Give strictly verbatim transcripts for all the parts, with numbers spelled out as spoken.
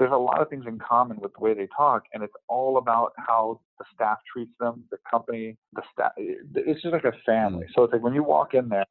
there's a lot of things in common with the way they talk, and it's all about how the staff treats them, the company, the staff. It's just like a family. So it's like when you walk in there,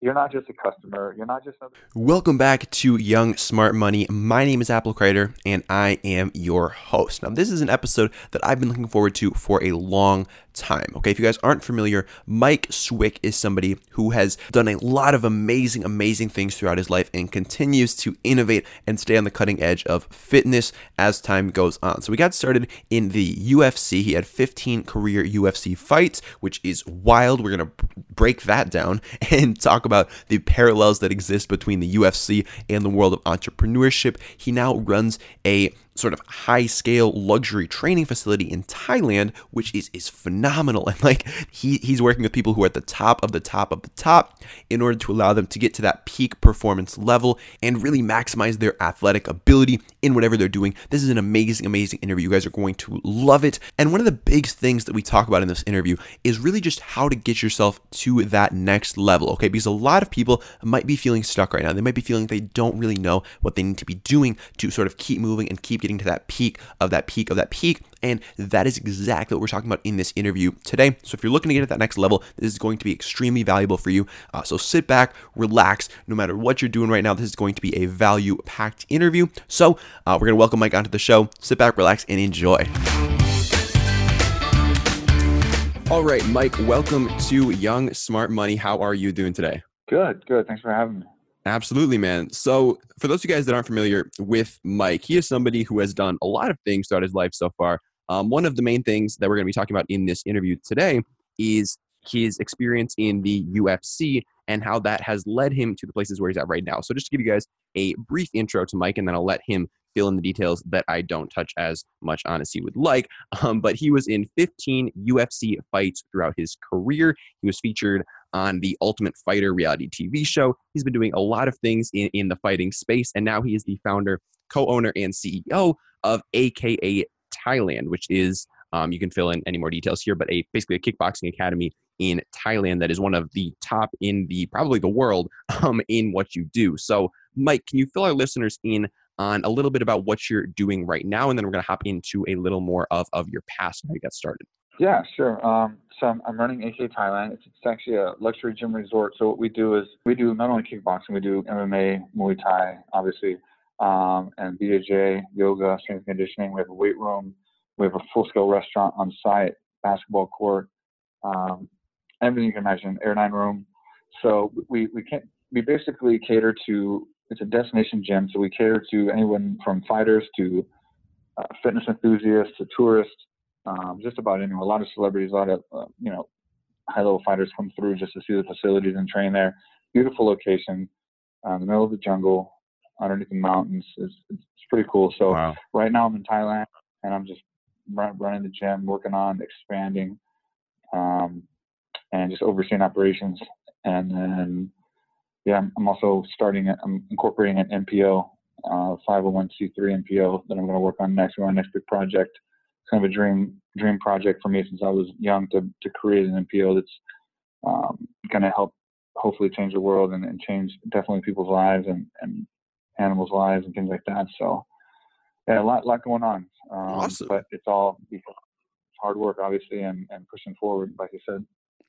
you're not just a customer. You're not just another. Welcome back to Young Smart Money. My name is Apple Crider, and I am your host. Now, this is an episode that I've been looking forward to for a long time. Okay, if you guys aren't familiar, Mike Swick is somebody who has done a lot of amazing, amazing things throughout his life and continues to innovate and stay on the cutting edge of fitness as time goes on. So we got started in the U F C. He had fifteen career U F C fights, which is wild. We're going to break that down and talk about about the parallels that exist between the U F C and the world of entrepreneurship. He now runs a sort of high-scale luxury training facility in Thailand, which is is phenomenal. And like he he's working with people who are at the top of the top of the top in order to allow them to get to that peak performance level and really maximize their athletic ability in whatever they're doing. This is an amazing, amazing interview. You guys are going to love it. And one of the big things that we talk about in this interview is really just how to get yourself to that next level, okay? Because a lot of people might be feeling stuck right now. They might be feeling they don't really know what they need to be doing to sort of keep moving and keep getting to that peak of that peak of that peak. And that is exactly what we're talking about in this interview today. So if you're looking to get at that next level, this is going to be extremely valuable for you. Uh, so sit back, relax. No matter what you're doing right now, this is going to be a value-packed interview. So uh, we're going to welcome Mike onto the show. Sit back, relax, and enjoy. All right, Mike, welcome to Young Smart Money. How are you doing today? Good, good. Thanks for having me. Absolutely, man. So for those of you guys that aren't familiar with Mike, he is somebody who has done a lot of things throughout his life so far. Um, one of the main things that we're going to be talking about in this interview today is his experience in the U F C and how that has led him to the places where he's at right now. So just to give you guys a brief intro to Mike, and then I'll let him fill in the details that I don't touch as much on as he would like. Um, but he was in fifteen U F C fights throughout his career. He was featured on the Ultimate Fighter reality T V show. He's been doing a lot of things in, in the fighting space, and now he is the founder, co-owner, and C E O of A K A Thailand, which is, um, you can fill in any more details here, but a basically a kickboxing academy in Thailand that is one of the top in the, probably the world, um, in what you do. So Mike, can you fill our listeners in on a little bit about what you're doing right now, and then we're going to hop into a little more of, of your past and how you got started? Yeah, sure. Um, so I'm, I'm running A K A Thailand. It's, it's actually a luxury gym resort. So what we do is we do not only kickboxing, we do M M A, Muay Thai, obviously, um, and B J J, yoga, strength conditioning. We have a weight room. We have a full-scale restaurant on site, basketball court, um, everything you can imagine, airline room. So we we can't, we basically cater to, it's a destination gym. So we cater to anyone from fighters to uh, fitness enthusiasts to tourists. Um, just about anyone. A lot of celebrities, a lot of uh, you know, high-level fighters come through just to see the facilities and train there. Beautiful location, um, in the middle of the jungle, underneath the mountains. It's, it's pretty cool. So wow. Right now I'm in Thailand, and I'm just run, running the gym, working on expanding, um, and just overseeing operations. And then, yeah, I'm, I'm also starting. I'm incorporating an N P O, uh, five oh one C three N P O that I'm going to work on next. We're on our next big project. Kind of a dream dream project for me since I was young to to create an N P O that's um, going to help hopefully change the world and, and change definitely people's lives and, and animals' lives and things like that. So yeah, a lot lot going on. Um, awesome. But it's all it's hard work, obviously, and, and pushing forward, like you said.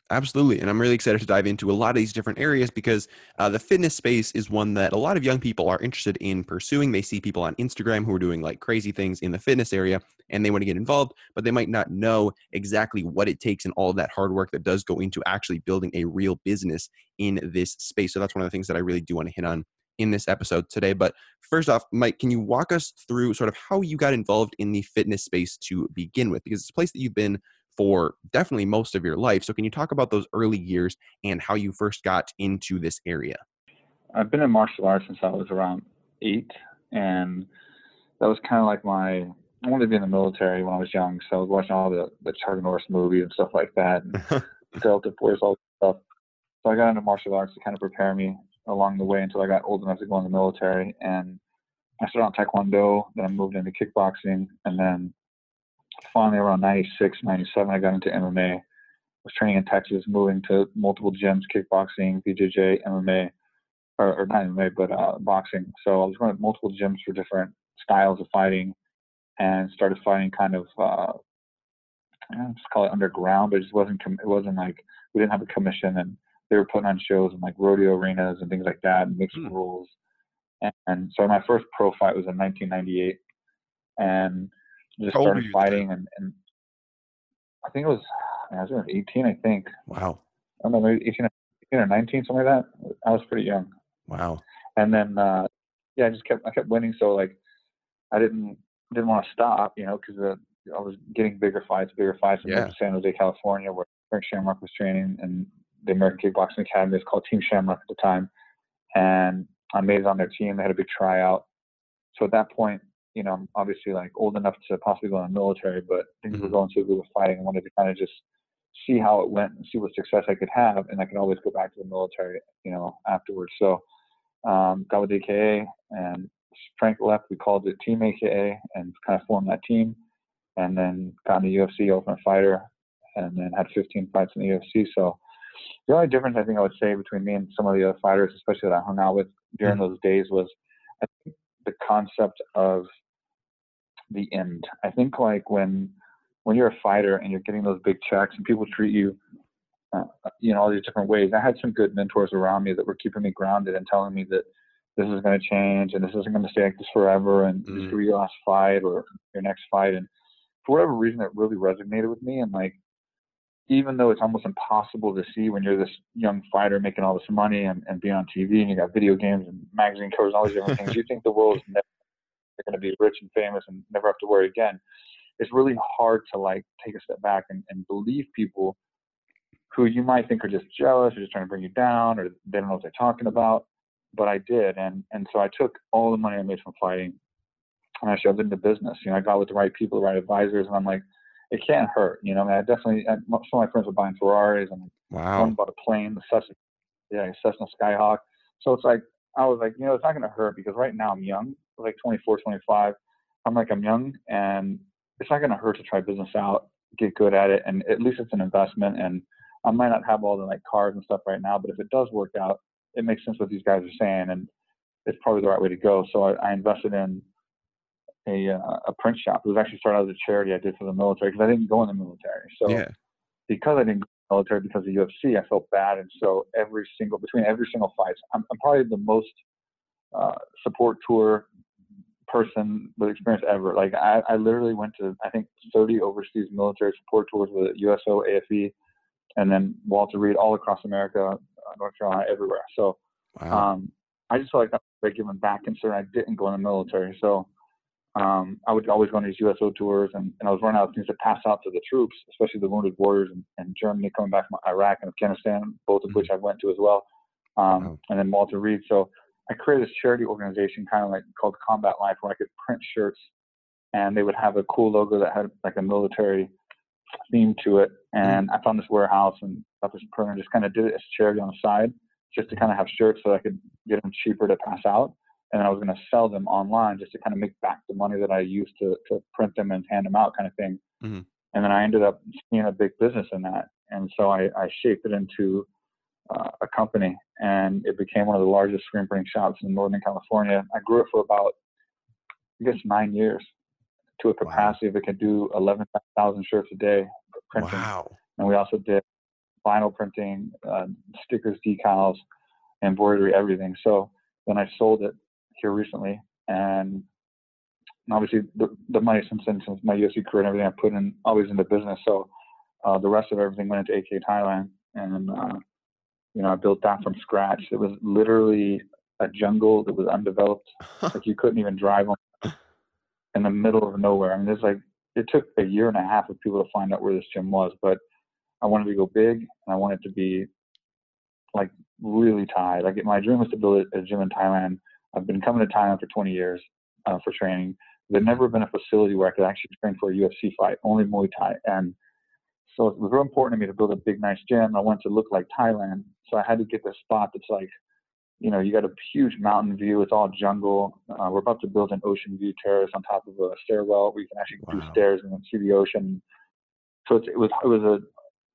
Absolutely. And I'm really excited to dive into a lot of these different areas because uh, the fitness space is one that a lot of young people are interested in pursuing. They see people on Instagram who are doing like crazy things in the fitness area and they want to get involved, but they might not know exactly what it takes and all of that hard work that does go into actually building a real business in this space. So that's one of the things that I really do want to hit on in this episode today. But first off, Mike, can you walk us through sort of how you got involved in the fitness space to begin with? Because it's a place that you've been for definitely most of your life. So can you talk about those early years and how you first got into this area? I've been in martial arts since I was around eight. And that was kind of like my, I wanted to be in the military when I was young. So I was watching all the, the Chuck Norris movies and stuff like that. And Delta Force, all that stuff. So I got into martial arts to kind of prepare me along the way until I got old enough to go in the military. And I started on Taekwondo, then I moved into kickboxing, and then finally, around ninety-six, ninety-seven, I got into M M A. I was training in Texas, moving to multiple gyms, kickboxing, B J J, M M A, or, or not M M A, but uh, boxing. So I was going to multiple gyms for different styles of fighting and started fighting kind of, uh, I don't know, just call it underground, but it just wasn't, com- it wasn't like, we didn't have a commission, and they were putting on shows in like rodeo arenas and things like that, and mixing hmm. rules. And, and so my first pro fight was in nineteen ninety-eight, and just How started fighting. And, and I think it was, I was around eighteen, I think. Wow. I don't know, maybe eighteen or nineteen, something like that. I was pretty young. Wow. And then, uh, yeah, I just kept, I kept winning. So like, I didn't, didn't want to stop, you know, cause the, I was getting bigger fights, bigger fights in yeah. San Jose, California, where Frank Shamrock was training, and the American Kickboxing Academy is called Team Shamrock at the time. And I made it on their team. They had a big tryout. So at that point, you know, I'm obviously like old enough to possibly go in the military, but things mm-hmm. were going so good with fighting. I wanted to kind of just see how it went and see what success I could have. And I could always go back to the military, you know, afterwards. So, um, got with A K A, and Frank left. We called it Team A K A and kind of formed that team, and then got in the U F C, Ultimate Fighter, and then had fifteen fights in the U F C. So the only difference I think I would say between me and some of the other fighters, especially that I hung out with during mm-hmm. those days, was I think the concept of the end. I think like when, when you're a fighter and you're getting those big checks and people treat you, uh, you know, all these different ways. I had some good mentors around me that were keeping me grounded and telling me that this is going to change, and this isn't going to stay like this forever, and mm-hmm. this could be your last fight or your next fight. And for whatever reason, it really resonated with me. And like, even though it's almost impossible to see when you're this young fighter making all this money and, and being on T V, and you got video games and magazine covers and all these different things, you think the world is never going to be rich and famous and never have to worry again. It's really hard to like take a step back and, and believe people who you might think are just jealous or just trying to bring you down, or they don't know what they're talking about. But I did. And, and so I took all the money I made from fighting, and I shoved into business. You know, I got with the right people, the right advisors, and I'm like, it can't hurt. You know, I mean, I definitely, I, some of my friends were buying Ferraris, and wow. one bought a plane, the Cessna, yeah, Cessna Skyhawk. So it's like, I was like, you know, it's not going to hurt, because right now I'm young, like twenty-four, twenty-five. I'm like, I'm young, and it's not going to hurt to try business out, get good at it. And at least it's an investment. And I might not have all the like cars and stuff right now, but if it does work out, it makes sense what these guys are saying, and it's probably the right way to go. So I, I invested in a uh, a print shop. It was actually started out as a charity I did for the military, because I didn't go in the military. So yeah. because I didn't go in the military because of the U F C, I felt bad. And so every single, between every single fight, I'm, I'm probably the most uh, support tour person with experience ever. Like I, I literally went to, I think, thirty overseas military support tours with U S O, A F E, and then Walter Reed, all across America, North Carolina, everywhere. So wow. um, I just felt like I was giving back, considering I didn't go in the military. So um, I would always go on these U S O tours, and, and I was running out of things to pass out to the troops, especially the wounded warriors in, in Germany, coming back from Iraq and Afghanistan, both of mm-hmm. which I went to as well. Um, wow. And then Walter Reed. So I created this charity organization kind of like called Combat Life, where I could print shirts, and they would have a cool logo that had like a military theme to it. And I found this warehouse and got this printer, just kind of did it as charity on the side, just to kind of have shirts so I could get them cheaper to pass out. And then I was going to sell them online just to kind of make back the money that I used to, to print them and hand them out, kind of thing. Mm-hmm. And then I ended up seeing a big business in that. And so I, I shaped it into uh, a company, and it became one of the largest screen printing shops in Northern California. I grew it for about, I guess, nine years. To a capacity wow. that could do eleven thousand shirts a day for printing. Wow. And we also did vinyl printing, uh, stickers, decals, embroidery, everything. So then I sold it here recently, and obviously the, the money since then, since my U F C career and everything, I put in always into business. So uh, the rest of everything went into A K A Thailand, and uh, you know, I built that from scratch. It was literally a jungle that was undeveloped. Like you couldn't even drive on in the middle of nowhere. I mean, it's like, it took a year and a half of people to find out where this gym was, but I wanted to go big, and I wanted to be like really Thai. Like it, my dream was to build a gym in Thailand. I've been coming to Thailand for twenty years uh, for training. There'd never been a facility where I could actually train for a U F C fight, only Muay Thai. And so it was real important to me to build a big, nice gym. I wanted to look like Thailand. So I had to get this spot that's like, you know, you got a huge mountain view. It's all jungle. Uh, we're about to build an ocean view terrace on top of a stairwell where you can actually wow. do stairs and then see the ocean. So it's, it was it was a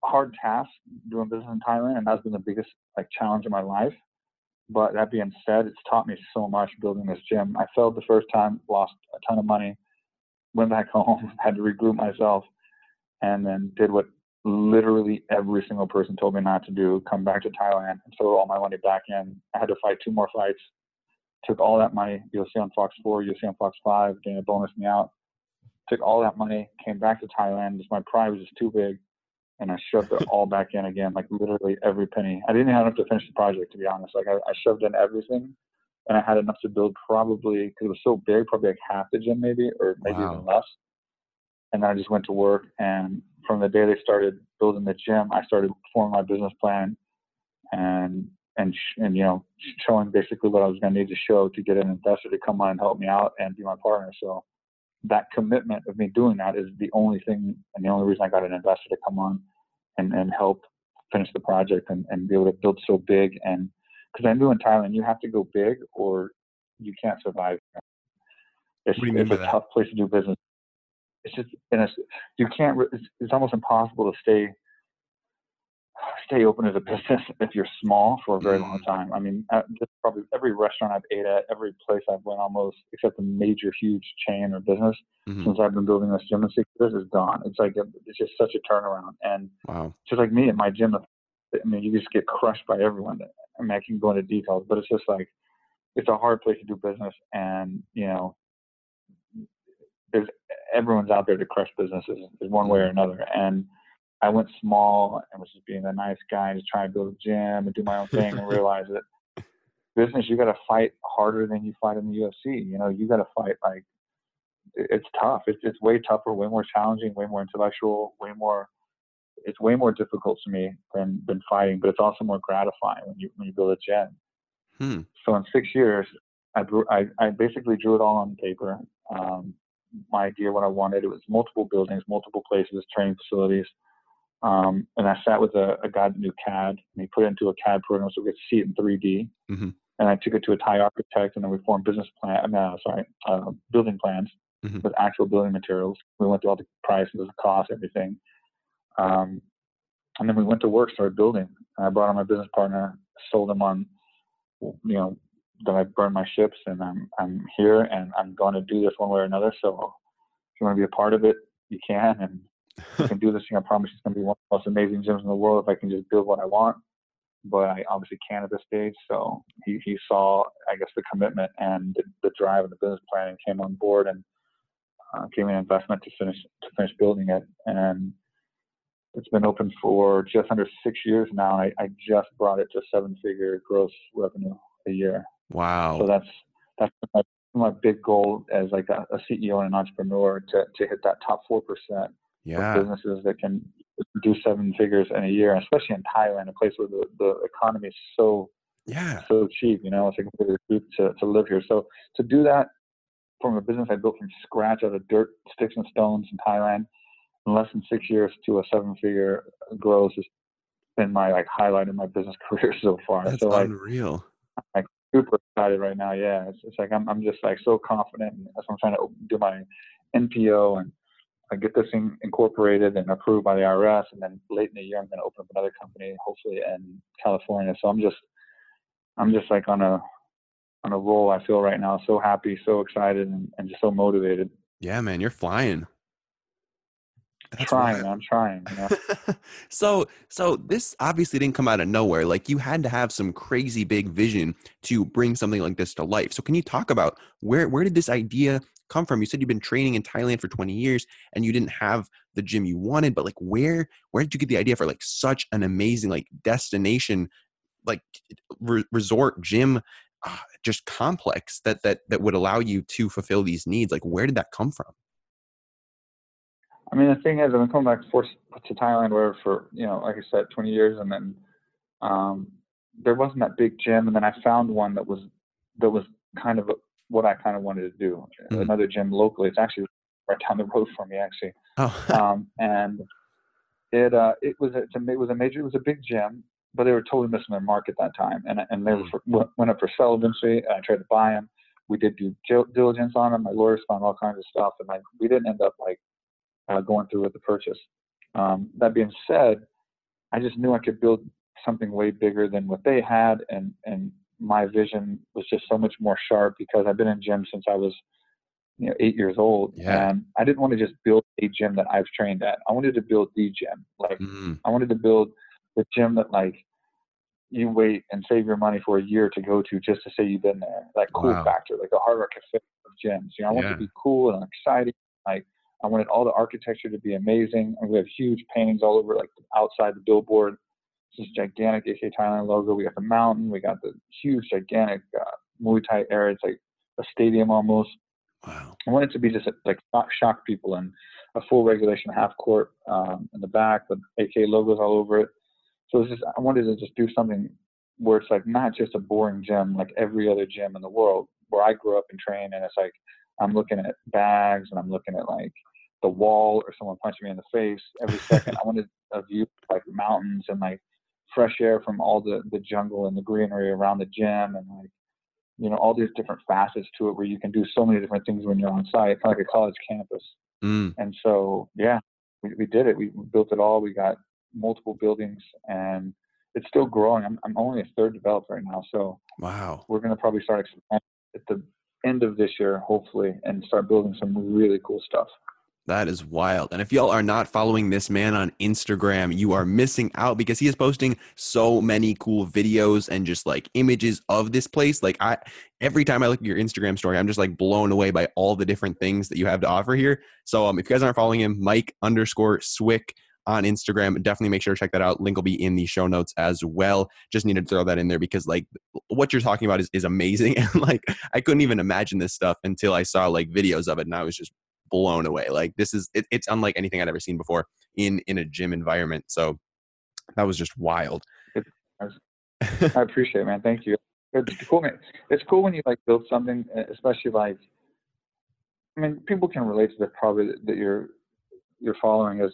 hard task doing business in Thailand, and that's been the biggest like challenge in my life. But that being said, it's taught me so much building this gym. I failed the first time, lost a ton of money, went back home, had to regroup myself, and then did what literally every single person told me not to do, come back to Thailand and throw all my money back in. I had to fight two more fights, took all that money, U F C on Fox four, U F C on Fox five, Dana bonused me out, took all that money, came back to Thailand. My pride was just too big, and I shoved it all back in again, like literally every penny. I didn't have enough to finish the project, to be honest. Like I, I shoved in everything, and I had enough to build probably, because it was so big, probably like half the gym maybe, or maybe wow. even less. And then I just went to work, and from the day they started building the gym, I started forming my business plan and, and, and you know, showing basically what I was going to need to show to get an investor to come on and help me out and be my partner. So that commitment of me doing that is the only thing and the only reason I got an investor to come on and, and help finish the project and, and be able to build so big. And because I knew in Thailand, you have to go big or you can't survive. It's, it's a that? tough place to do business. It's just, and it's, you can't, it's, it's almost impossible to stay, stay open as a business if you're small for a very mm. long time. I mean, I, just probably every restaurant I've ate at, every place I've went almost, except the major, huge chain or business, mm-hmm. since I've been building this gym, this is gone. It's like, a, it's just such a turnaround. And wow. just like me at my gym, I mean, you just get crushed by everyone. I mean, I can go into details, but it's just like, it's a hard place to do business. And, you know, there's everyone's out there to crush businesses is one way or another. And I went small and was just being a nice guy to try and build a gym and do my own thing and realize that business, you got to fight harder than you fight in the U F C. You know, you got to fight like it's tough. It's, it's way tougher, way more challenging, way more intellectual, way more, it's way more difficult to me than, than fighting, but it's also more gratifying when you, when you build a gym. Hmm. So in six years, I, I, I basically drew it all on paper. Um, my idea, what I wanted. It was multiple buildings, multiple places, training facilities. Um, and I sat with a, a guy that knew C A D, and he put it into a C A D program so we could see it in three D. Mm-hmm. And I took it to a Thai architect, and then we formed business plan, no, sorry, uh, building plans mm-hmm. with actual building materials. We went through all the prices, the cost, everything. Um, and then we went to work, started building. And I brought on my business partner, sold him on, you know, that I burned my ships, and I'm I'm here, and I'm going to do this one way or another. So if you want to be a part of it, you can, and you can do this thing. I promise it's going to be one of the most amazing gyms in the world if I can just build what I want. But I obviously can't at this stage. So he, he saw, I guess, the commitment and the, the drive and the business plan, and came on board and uh, gave me an investment to finish to finish building it. And it's been open for just under six years now. I, I just brought it to seven-figure gross revenue a year. Wow. So that's that's my, my big goal as like a, a C E O and an entrepreneur to to hit that top four percent yeah. of businesses that can do seven figures in a year, especially in Thailand, a place where the, the economy is so yeah so cheap. You know, it's like really cheap to to live here. So to do that from a business I built from scratch out of dirt, sticks, and stones in Thailand in less than six years to a seven figure growth has been my like highlight in my business career so far. That's so, unreal. Like, like, super excited right now. Yeah. It's, it's like, I'm, I'm just like so confident. And that's what I'm trying to do my N P O and I get this thing incorporated and approved by the I R S. And then late in the year, I'm going to open up another company, hopefully in California. So I'm just, I'm just like on a, on a roll. I feel right now, so happy, so excited, and, and just so motivated. Yeah, man, you're flying. That's trying, I'm trying. You know? so, so this obviously didn't come out of nowhere. Like you had to have some crazy big vision to bring something like this to life. So can you talk about where, where did this idea come from? You said you've been training in Thailand for twenty years and you didn't have the gym you wanted, but like where, where did you get the idea for like such an amazing, like destination, like re- resort gym, uh, just complex that, that, that would allow you to fulfill these needs? Like where did that come from? I mean, the thing is, I've been coming back forth to Thailand where for, you know, like I said, twenty years. And then um, there wasn't that big gym. And then I found one that was, that was kind of what I kind of wanted to do. Mm-hmm. Another gym locally. It's actually right down the road from me, actually. Oh. um, and it, uh, it was, a, it was a major, it was a big gym, but they were totally missing their mark at that time. And, and they mm-hmm. were for, went up for celibacy, and I tried to buy them. We did due diligence on them. My lawyers found all kinds of stuff. And like, we didn't end up like, Uh, going through with the purchase. Um, that being said, I just knew I could build something way bigger than what they had, and and my vision was just so much more sharp because I've been in gym since I was, you know, eight years old. Yeah. And I didn't want to just build a gym that I've trained at. I wanted to build the gym. Like mm-hmm. I wanted to build the gym that like you wait and save your money for a year to go to just to say you've been there. Like cool wow. factor, like the Hard Rock Cafe of gyms. You know, I want yeah. it to be cool and exciting. Like I wanted all the architecture to be amazing. And we have huge paintings all over, like outside the billboard. This gigantic A K A Thailand logo. We got the mountain. We got the huge, gigantic uh, Muay Thai area. It's like a stadium almost. Wow. I want it to be just like shock people and a full regulation half court um, in the back with A K A logos all over it. So it's just, I wanted to just do something where it's like not just a boring gym like every other gym in the world where I grew up and trained. And it's like I'm looking at bags and I'm looking at like the wall or someone punching me in the face every second. I wanted a view of like mountains and like fresh air from all the, the jungle and the greenery around the gym and like, you know, all these different facets to it where you can do so many different things when you're on site, kind of like a college campus. Mm. And so, yeah, we, we did it. We built it all. We got multiple buildings and it's still growing. I'm, I'm only a third developed right now. So wow, we're going to probably start at the end of this year, hopefully, and start building some really cool stuff. That is wild. And if y'all are not following this man on Instagram, you are missing out because he is posting so many cool videos and just like images of this place. Like I, every time I look at your Instagram story, I'm just like blown away by all the different things that you have to offer here. So um, if you guys aren't following him, Mike underscore Swick on Instagram, definitely make sure to check that out. Link will be in the show notes as well. Just needed to throw that in there because like what you're talking about is, is amazing. And like, I couldn't even imagine this stuff until I saw like videos of it and I was just blown away. Like this is it, it's unlike anything I'd ever seen before in in a gym environment. So that was just wild. I appreciate it, man. Thank you. It's cool, man. It's cool when you like build something, especially like I mean people can relate to that probably that you're you're following as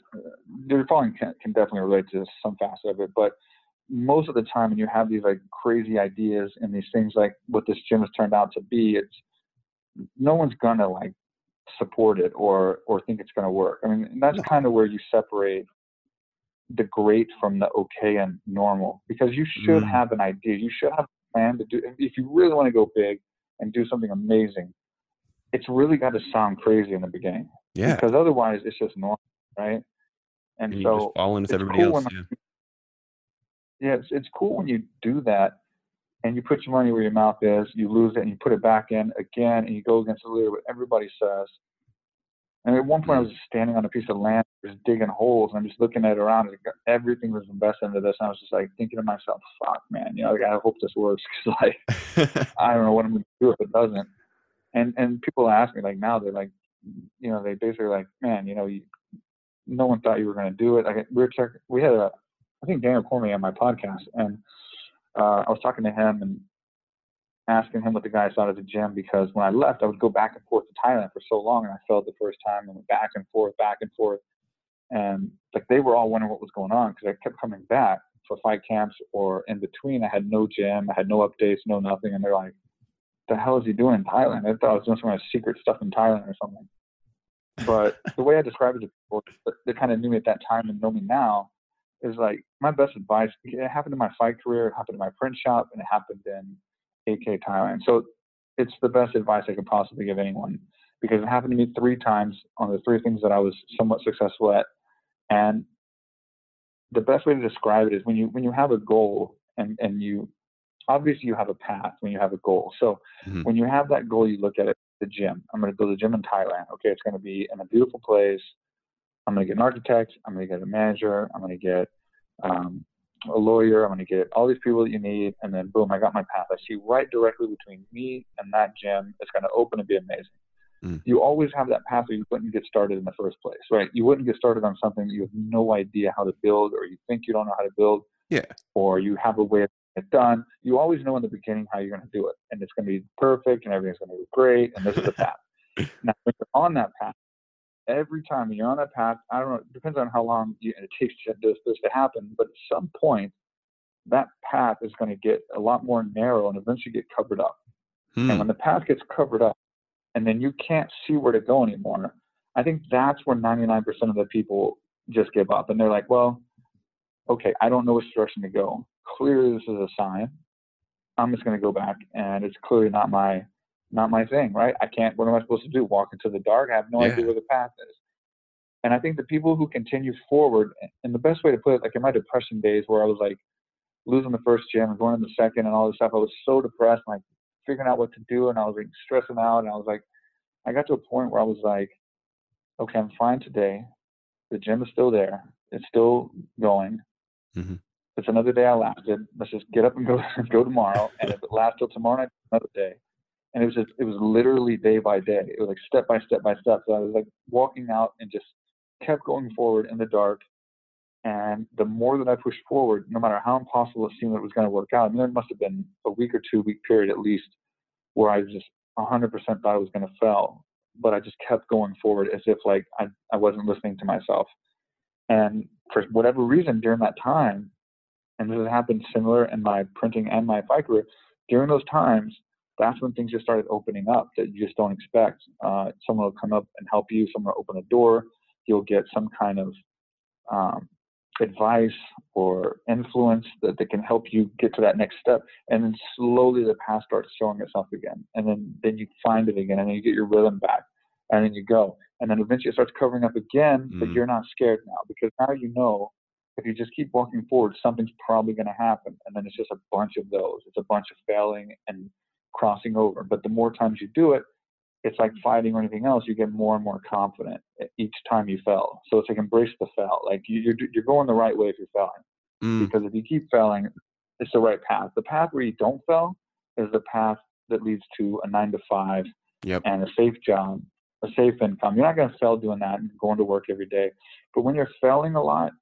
your following can, can definitely relate to some facet of it. But most of the time when you have these like crazy ideas and these things like what this gym has turned out to be, it's no one's gonna like support it or or think it's going to work. I mean, that's kind of where you separate the great from the okay and normal, because you should mm. have an idea. You should have a plan to do. If you really want to go big and do something amazing, it's really got to sound crazy in the beginning. Yeah. Because otherwise it's just normal, right? And, and you so just fall in with everybody cool else. Yeah. When, yeah, it's, it's cool when you do that and you put your money where your mouth is, you lose it, and you put it back in again, and you go against the leader, what everybody says. And at one point, I was standing on a piece of land, just digging holes, and I'm just looking at it around, and everything was invested into this, and I was just like thinking to myself, fuck, man, you know, like, I hope this works, because like, I don't know what I'm going to do if it doesn't. And and people ask me, like, now they're like, you know, they basically like, man, you know, you, no one thought you were going to do it. Like, we were checking, we had a, I think Daniel Cormier on my podcast, and Uh, I was talking to him and asking him what the guys thought of the gym, because when I left, I would go back and forth to Thailand for so long, and I failed the first time and went back and forth, back and forth. And like they were all wondering what was going on, because I kept coming back for fight camps or in between. I had no gym. I had no updates, no nothing. And they're like, the hell is he doing in Thailand? I thought I was doing some kind of secret stuff in Thailand or something. But the way I described it to people that kind of knew me at that time and know me now, is like my best advice. It happened in my fight career, it happened in my print shop, and it happened in A K A Thailand. So it's the best advice I could possibly give anyone, because it happened to me three times on the three things that I was somewhat successful at. And the best way to describe it is when you when you have a goal and, and you obviously you have a path when you have a goal. So mm-hmm. when you have that goal, you look at it, the gym. I'm gonna build a gym in Thailand. Okay, it's gonna be in a beautiful place. I'm going to get an architect, I'm going to get a manager, I'm going to get um, a lawyer, I'm going to get all these people that you need, and then boom, I got my path. I see right directly between me and that gym. It's going to open and be amazing. Mm. You always have that path where you wouldn't get started in the first place, right? You wouldn't get started on something that you have no idea how to build, or you think you don't know how to build, yeah. or you have a way of getting it done. You always know in the beginning how you're going to do it, and it's going to be perfect, and everything's going to be great, and this is the path. Now, when you're on that path, every time you're on that path, I don't know, it depends on how long you, it takes to, this, this to happen, but at some point, that path is going to get a lot more narrow and eventually get covered up. Hmm. And when the path gets covered up, and then you can't see where to go anymore, I think that's where ninety-nine percent of the people just give up. And they're like, well, okay, I don't know which direction to go. Clearly, this is a sign. I'm just going to go back, and it's clearly not my not my thing, right? I can't, what am I supposed to do? Walk into the dark? I have no yeah. idea where the path is. And I think the people who continue forward, and the best way to put it, like in my depression days where I was like losing the first gym and going in the second and all this stuff, I was so depressed, like figuring out what to do, and I was like stressing out, and I was like, I got to a point where I was like, okay, I'm fine today. The gym is still there. It's still going. Mm-hmm. It's another day I lasted. Let's just get up and go go tomorrow. And if it lasts till tomorrow night, another day. And it was just, it was literally day by day. It was like step by step by step. So I was like walking out and just kept going forward in the dark. And the more that I pushed forward, no matter how impossible it seemed that it was going to work out, I mean, there must have been a week or two week period at least where I just one hundred percent thought I was going to fail. But I just kept going forward as if like I, I wasn't listening to myself. And for whatever reason during that time, and this has happened similar in my printing and my fight career, during those times, that's when things just started opening up that you just don't expect. Uh, someone will come up and help you. Someone will open a door. You'll get some kind of um, advice or influence that, that can help you get to that next step. And then slowly the past starts showing itself again. And then, then you find it again. And then you get your rhythm back. And then you go. And then eventually it starts covering up again, but mm. you're not scared now, because now you know if you just keep walking forward, something's probably going to happen. And then it's just a bunch of those. It's a bunch of failing and crossing over. But the more times you do it, it's like fighting or anything else. You get more and more confident each time you fail. So it's like embrace the fail. Like you, you're, you're going the right way if you're failing. Mm. Because if you keep failing, it's the right path. The path where you don't fail is the path that leads to a nine to five yep. and a safe job, a safe income. You're not going to fail doing that and going to work every day. But when you're failing a lot,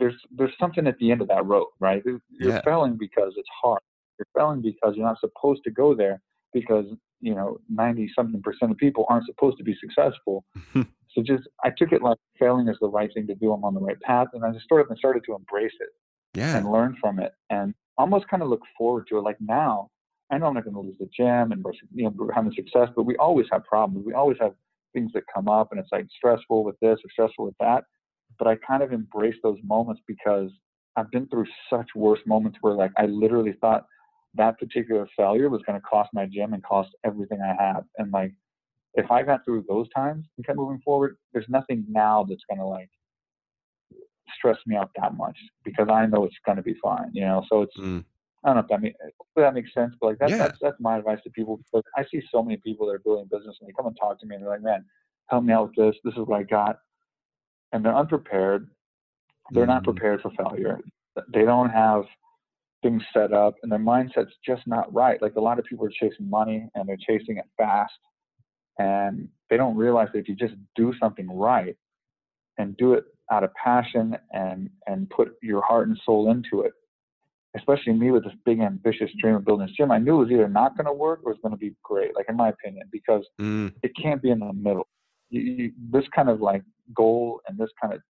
there's there's something at the end of that road, right? You're yeah. failing because it's hard. You're failing because you're not supposed to go there, because you know ninety something percent of people aren't supposed to be successful. So just I took it like failing is the right thing to do. I'm on the right path, and I just started and started to embrace it yeah. and learn from it, and almost kind of look forward to it. Like now, I know I'm not going to lose the gym, and we're, you know, we're having success, but we always have problems. We always have things that come up, and it's like stressful with this or stressful with that. But I kind of embrace those moments because I've been through such worse moments where like I literally thought that particular failure was going to cost my gym and cost everything I have. And like, if I got through those times and kept moving forward, there's nothing now that's going to like stress me out that much, because I know it's going to be fine, you know? So it's, mm. I don't know if that, make, if that makes sense, but like that's, yeah. that's, that's my advice to people. Because I see so many people that are building business and they come and talk to me and they're like, man, help me out with this. This is what I got. And they're unprepared. They're not prepared for failure. They don't have things set up, and their mindset's just not right. Like a lot of people are chasing money, and they're chasing it fast, and they don't realize that if you just do something right and do it out of passion and and put your heart and soul into it, especially me with this big ambitious dream of building this gym, I knew it was either not going to work or it's going to be great, like in my opinion, because mm. it can't be in the middle. You, you, this kind of like goal and this kind of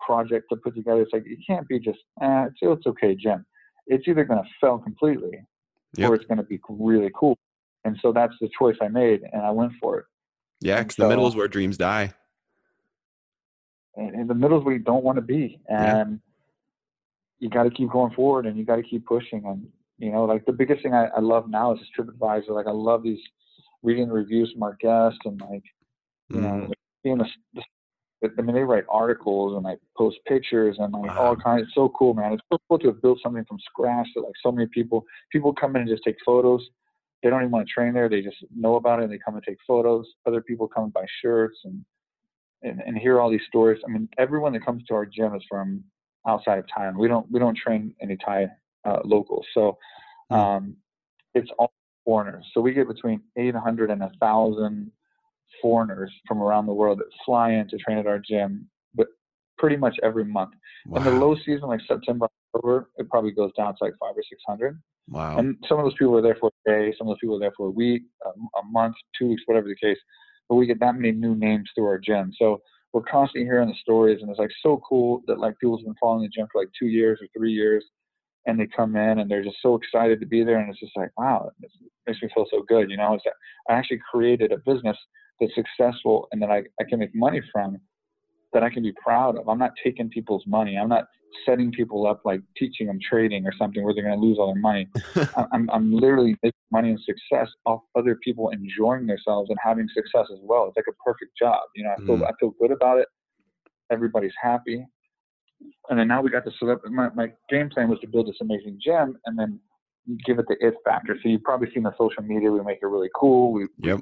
project to put together, it's like it can't be just eh, it's, it's okay, Jim. It's either going to fail completely yep. or it's going to be really cool. And so that's the choice I made, and I went for it. Yeah, because so, the middle is where dreams die. And, and the middle is where you don't want to be, and yeah. you got to keep going forward, and you got to keep pushing. And you know, like the biggest thing I, I love now is TripAdvisor. Like I love these reading the reviews from our guests, and like. You know, being a, I mean, they write articles and like post pictures and like wow. all kinds. It's so cool, man. It's so cool to have built something from scratch that like so many people, people come in and just take photos. They don't even want to train there. They just know about it and they come and take photos. Other people come and buy shirts and, and, and hear all these stories. I mean, everyone that comes to our gym is from outside of Thailand. We don't, we don't train any Thai uh, locals. So um, it's all foreigners. So we get between eight hundred and one thousand foreigners from around the world that fly in to train at our gym, but pretty much every month. Wow. In the low season, like September, October, it probably goes down to like five or six hundred. Wow! And some of those people are there for a day, some of those people are there for a week, a, a month, two weeks, whatever the case. But we get that many new names through our gym, so we're constantly hearing the stories, and it's like so cool that like people's been following the gym for like two years or three years, and they come in and they're just so excited to be there, and it's just like wow, it makes me feel so good, you know. It's like I actually created a business that's successful and that I, I can make money from, that I can be proud of. I'm not taking people's money. I'm not setting people up, like teaching them trading or something where they're going to lose all their money. I'm, I'm literally making money and success off other people enjoying themselves and having success as well. It's like a perfect job. You know, I feel, mm. I feel good about it. Everybody's happy. And then now we got the celebrity. My, my game plan was to build this amazing gym and then give it the it factor. So you've probably seen the social media. We make it really cool. We, yep.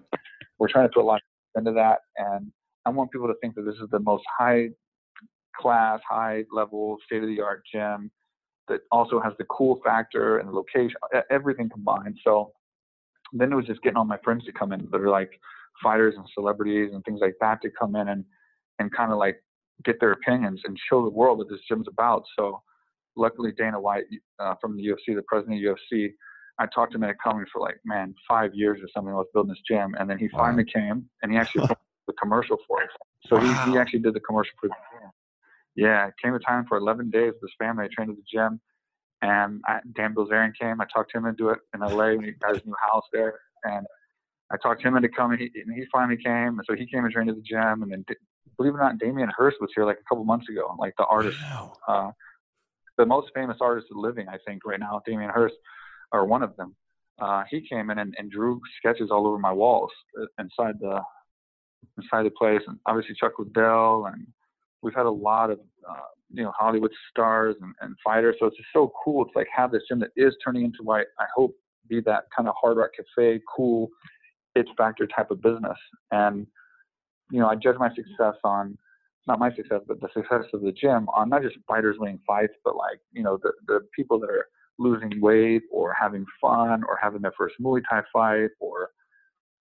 We're trying to put a lot into that. And I want people to think that this is the most high class, high level, state of the art gym that also has the cool factor and location, everything combined. So then it was just getting all my friends to come in that are like fighters and celebrities and things like that to come in and, and kind of like get their opinions and show the world what this gym's about. So luckily Dana White uh, from the U F C, the president of U F C, I talked to him at a company for like, man, five years or something. I was building this gym. And then he wow. finally came and he actually put the commercial for it. So wow. he, he actually did the commercial for the gym. Yeah, it came a time for eleven days with his family. I trained at the gym, and I, Dan Bilzerian came. I talked to him into it in L A when he got his new house there, and I talked to him into coming, and he, and he finally came. And so he came and trained at the gym, and then, believe it or not, Damien Hirst was here like a couple months ago, like the artist, wow. uh, the most famous artist living, I think, right now, Damien Hirst, or one of them. Uh, he came in and, and drew sketches all over my walls inside the inside the place, and obviously Chuck Liddell and. We've had a lot of, uh, you know, Hollywood stars and, and fighters. So it's just so cool. It's like have this gym that is turning into what I hope be that kind of hard rock cafe, cool, it factor type of business. And, you know, I judge my success on, not my success, but the success of the gym on not just fighters winning fights, but like, you know, the, the people that are losing weight or having fun or having their first Muay Thai fight or,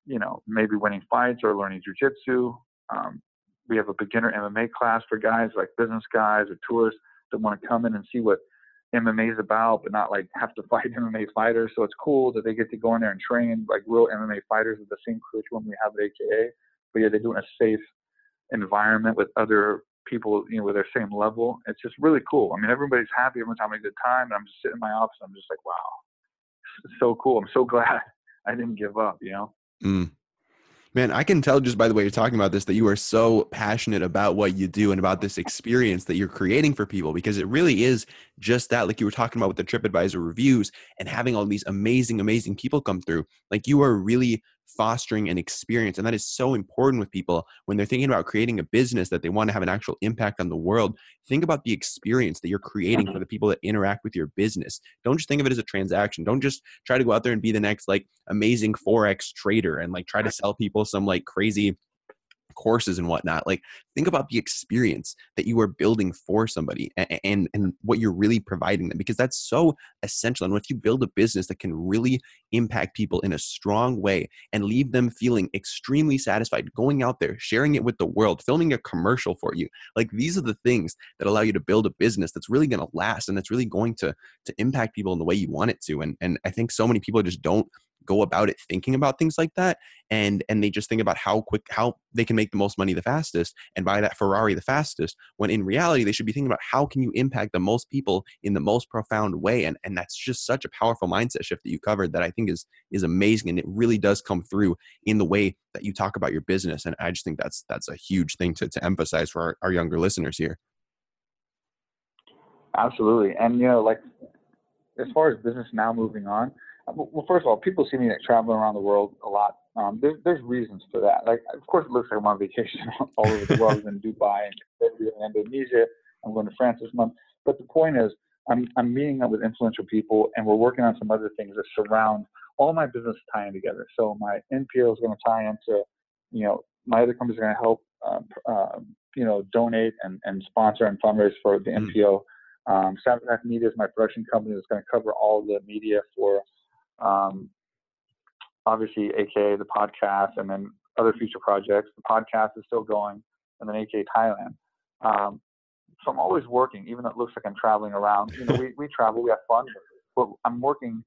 you know, maybe winning fights or learning jujitsu. Um, We have a beginner M M A class for guys like business guys or tourists that want to come in and see what M M A is about, but not like have to fight M M A fighters. So it's cool that they get to go in there and train like real M M A fighters with the same curriculum we have at A K A. But yeah, they do it in a safe environment with other people, you know, with their same level. It's just really cool. I mean, everybody's happy. Everyone's having a good time. And I'm just sitting in my office. And I'm just like, wow, it's so cool. I'm so glad I didn't give up, you know? Mm. Man, I can tell just by the way you're talking about this that you are so passionate about what you do and about this experience that you're creating for people, because it really is just that, like you were talking about with the TripAdvisor reviews and having all these amazing, amazing people come through. Like you are really fostering an experience, and that is so important with people when they're thinking about creating a business that they want to have an actual impact on the world. Think about the experience that you're creating for the people that interact with your business. Don't just think of it as a transaction. Don't just try to go out there and be the next like amazing Forex trader and like try to sell people some like crazy courses and whatnot. Like think about the experience that you are building for somebody and, and, and what you're really providing them, because that's so essential. And if you build a business that can really impact people in a strong way and leave them feeling extremely satisfied, going out there, sharing it with the world, filming a commercial for you. Like these are the things that allow you to build a business that's really going to last and that's really going to, to impact people in the way you want it to. And, and I think so many people just don't go about it thinking about things like that. And, and they just think about how quick, how they can make the most money the fastest and buy that Ferrari the fastest, when in reality, they should be thinking about how can you impact the most people in the most profound way. And, and that's just such a powerful mindset shift that you covered that I think is, is amazing. And it really does come through in the way that you talk about your business. And I just think that's, that's a huge thing to, to emphasize for our, our younger listeners here. Absolutely. And, you know, like as far as business now moving on, well, first of all, people see me like, traveling around the world a lot. Um, there, there's reasons for that. Like, of course, it looks like I'm on vacation all over the world. I was in Dubai and Indonesia. I'm going to France this month. But the point is, I'm I'm meeting up with influential people, and we're working on some other things that surround all my business tying together. So my N P O is going to tie into, you know, my other companies are going to help, uh, uh, you know, donate and, and sponsor and fundraise for the mm-hmm. N P O. Um, Soundtrack Media is my production company that's going to cover all the media for. Um, obviously A K A the podcast, and then other future projects. The podcast is still going, and then A K A Thailand. Um, so I'm always working, even though it looks like I'm traveling around. You know, we, we travel, we have fun, but I'm working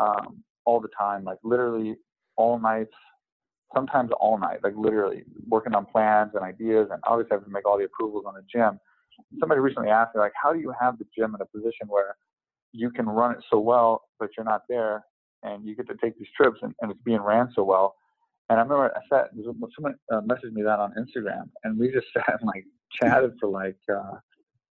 um, all the time, like literally all night, sometimes all night, like literally working on plans and ideas, and obviously I have to make all the approvals on the gym. Somebody recently asked me, like, how do you have the gym in a position where you can run it so well, but you're not there? And you get to take these trips, and, and it's being ran so well. And I remember I sat, someone uh, messaged me that on Instagram, and we just sat and like chatted for like, uh,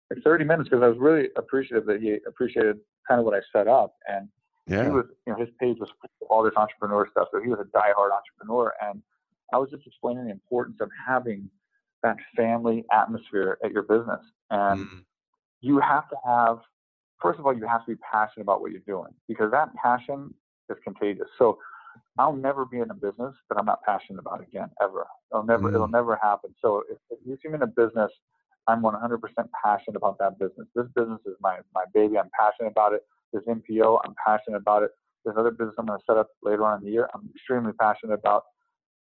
like thirty minutes because I was really appreciative that he appreciated kind of what I set up. And yeah. he was, you know, his page was all this entrepreneur stuff. So he was a diehard entrepreneur. And I was just explaining the importance of having that family atmosphere at your business. And mm. you have to have, first of all, you have to be passionate about what you're doing, because that passion is contagious. So I'll never be in a business that I'm not passionate about again, ever. It'll never, mm. it'll never happen. So if, if you see me in a business, I'm one hundred percent passionate about that business. This business is my, my baby. I'm passionate about it. This N P O, I'm passionate about it. This other business I'm going to set up later on in the year, I'm extremely passionate about.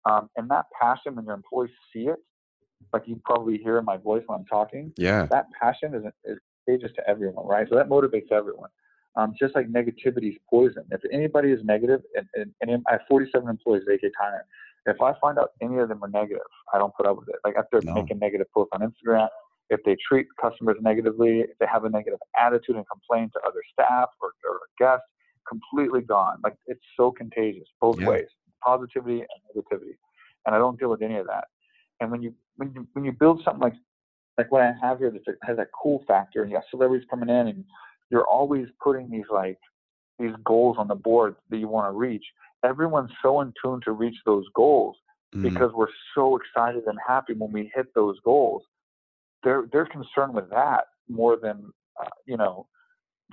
Um, and that passion, when your employees see it, like you probably hear in my voice when I'm talking, yeah, that passion is, is contagious to everyone, right? So that motivates everyone. Um, just like negativity is poison. If anybody is negative, and, and, and I have forty-seven employees at A K A Thailand. If I find out any of them are negative, I don't put up with it. Like if they're no. making negative posts on Instagram, if they treat customers negatively, if they have a negative attitude and complain to other staff or, or guests, completely gone. Like it's so contagious both yeah. ways, positivity and negativity. And I don't deal with any of that. And when you when you when you build something like like what I have here that has that cool factor, and you got celebrities coming in, and you're always putting these like these goals on the board that you want to reach. Everyone's so in tune to reach those goals mm. because we're so excited and happy when we hit those goals. They're they're concerned with that more than uh, you know,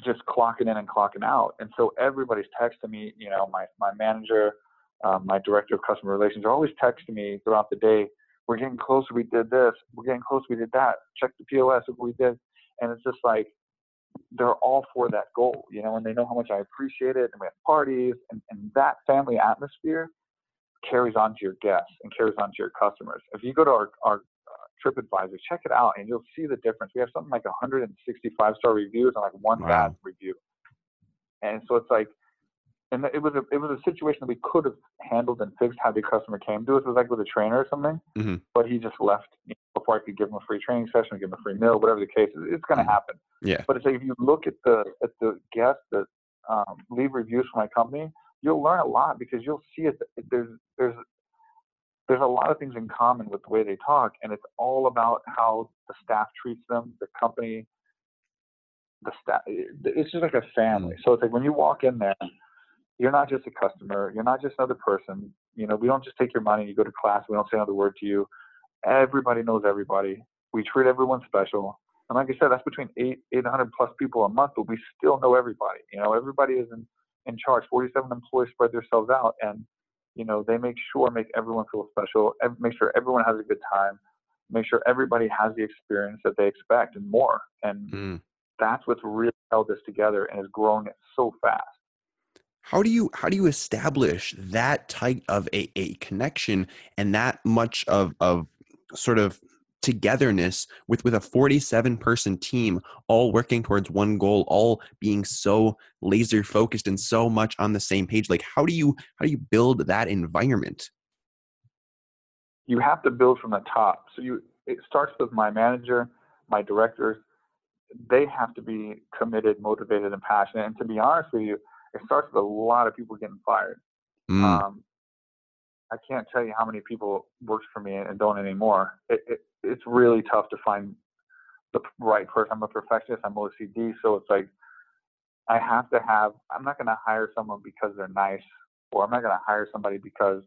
just clocking in and clocking out. And so everybody's texting me. You know, my my manager, uh, my director of customer relations are always texting me throughout the day. We're getting closer. We did this. We're getting closer. We did that. Check the P O S if we did. And it's just like they're all for that goal, you know, and they know how much I appreciate it. And we have parties, and, and that family atmosphere carries on to your guests and carries on to your customers. If you go to our, our uh, TripAdvisor, check it out, and you'll see the difference. We have something like one hundred sixty-five star reviews and like one wow. bad review. And so it's like, and it was a it was a situation that we could have handled and fixed had the customer came to us. It was like with a trainer or something, mm-hmm. but he just left before I could give him a free training session, give him a free meal, whatever the case is. It's going to mm-hmm. happen. Yeah. But it's like if you look at the at the guests that um, leave reviews for my company, you'll learn a lot, because you'll see it. There's there's there's a lot of things in common with the way they talk, and it's all about how the staff treats them, the company, the staff. It's just like a family. So it's like when you walk in there, you're not just a customer. You're not just another person. You know, we don't just take your money. You go to class. We don't say another word to you. Everybody knows everybody. We treat everyone special. And like I said, that's between eight, eight hundred plus people a month, but we still know everybody. You know, everybody is in, in charge. forty-seven employees spread themselves out, and you know they make sure make everyone feel special. Make sure everyone has a good time. Make sure everybody has the experience that they expect and more. And mm. that's what's really held this together and has grown so fast. How do you how do you establish that type of a, a connection and that much of, of sort of togetherness with, with a forty-seven person team, all working towards one goal, all being so laser focused and so much on the same page? Like how do you how do you build that environment? You have to build from the top. So you it starts with my manager, my directors. They have to be committed, motivated, and passionate. And to be honest with you, it starts with a lot of people getting fired. Mm. Um, I can't tell you how many people worked for me and don't anymore. It, it, it's really tough to find the right person. I'm a perfectionist. I'm O C D. So it's like I have to have – I'm not going to hire someone because they're nice, or I'm not going to hire somebody because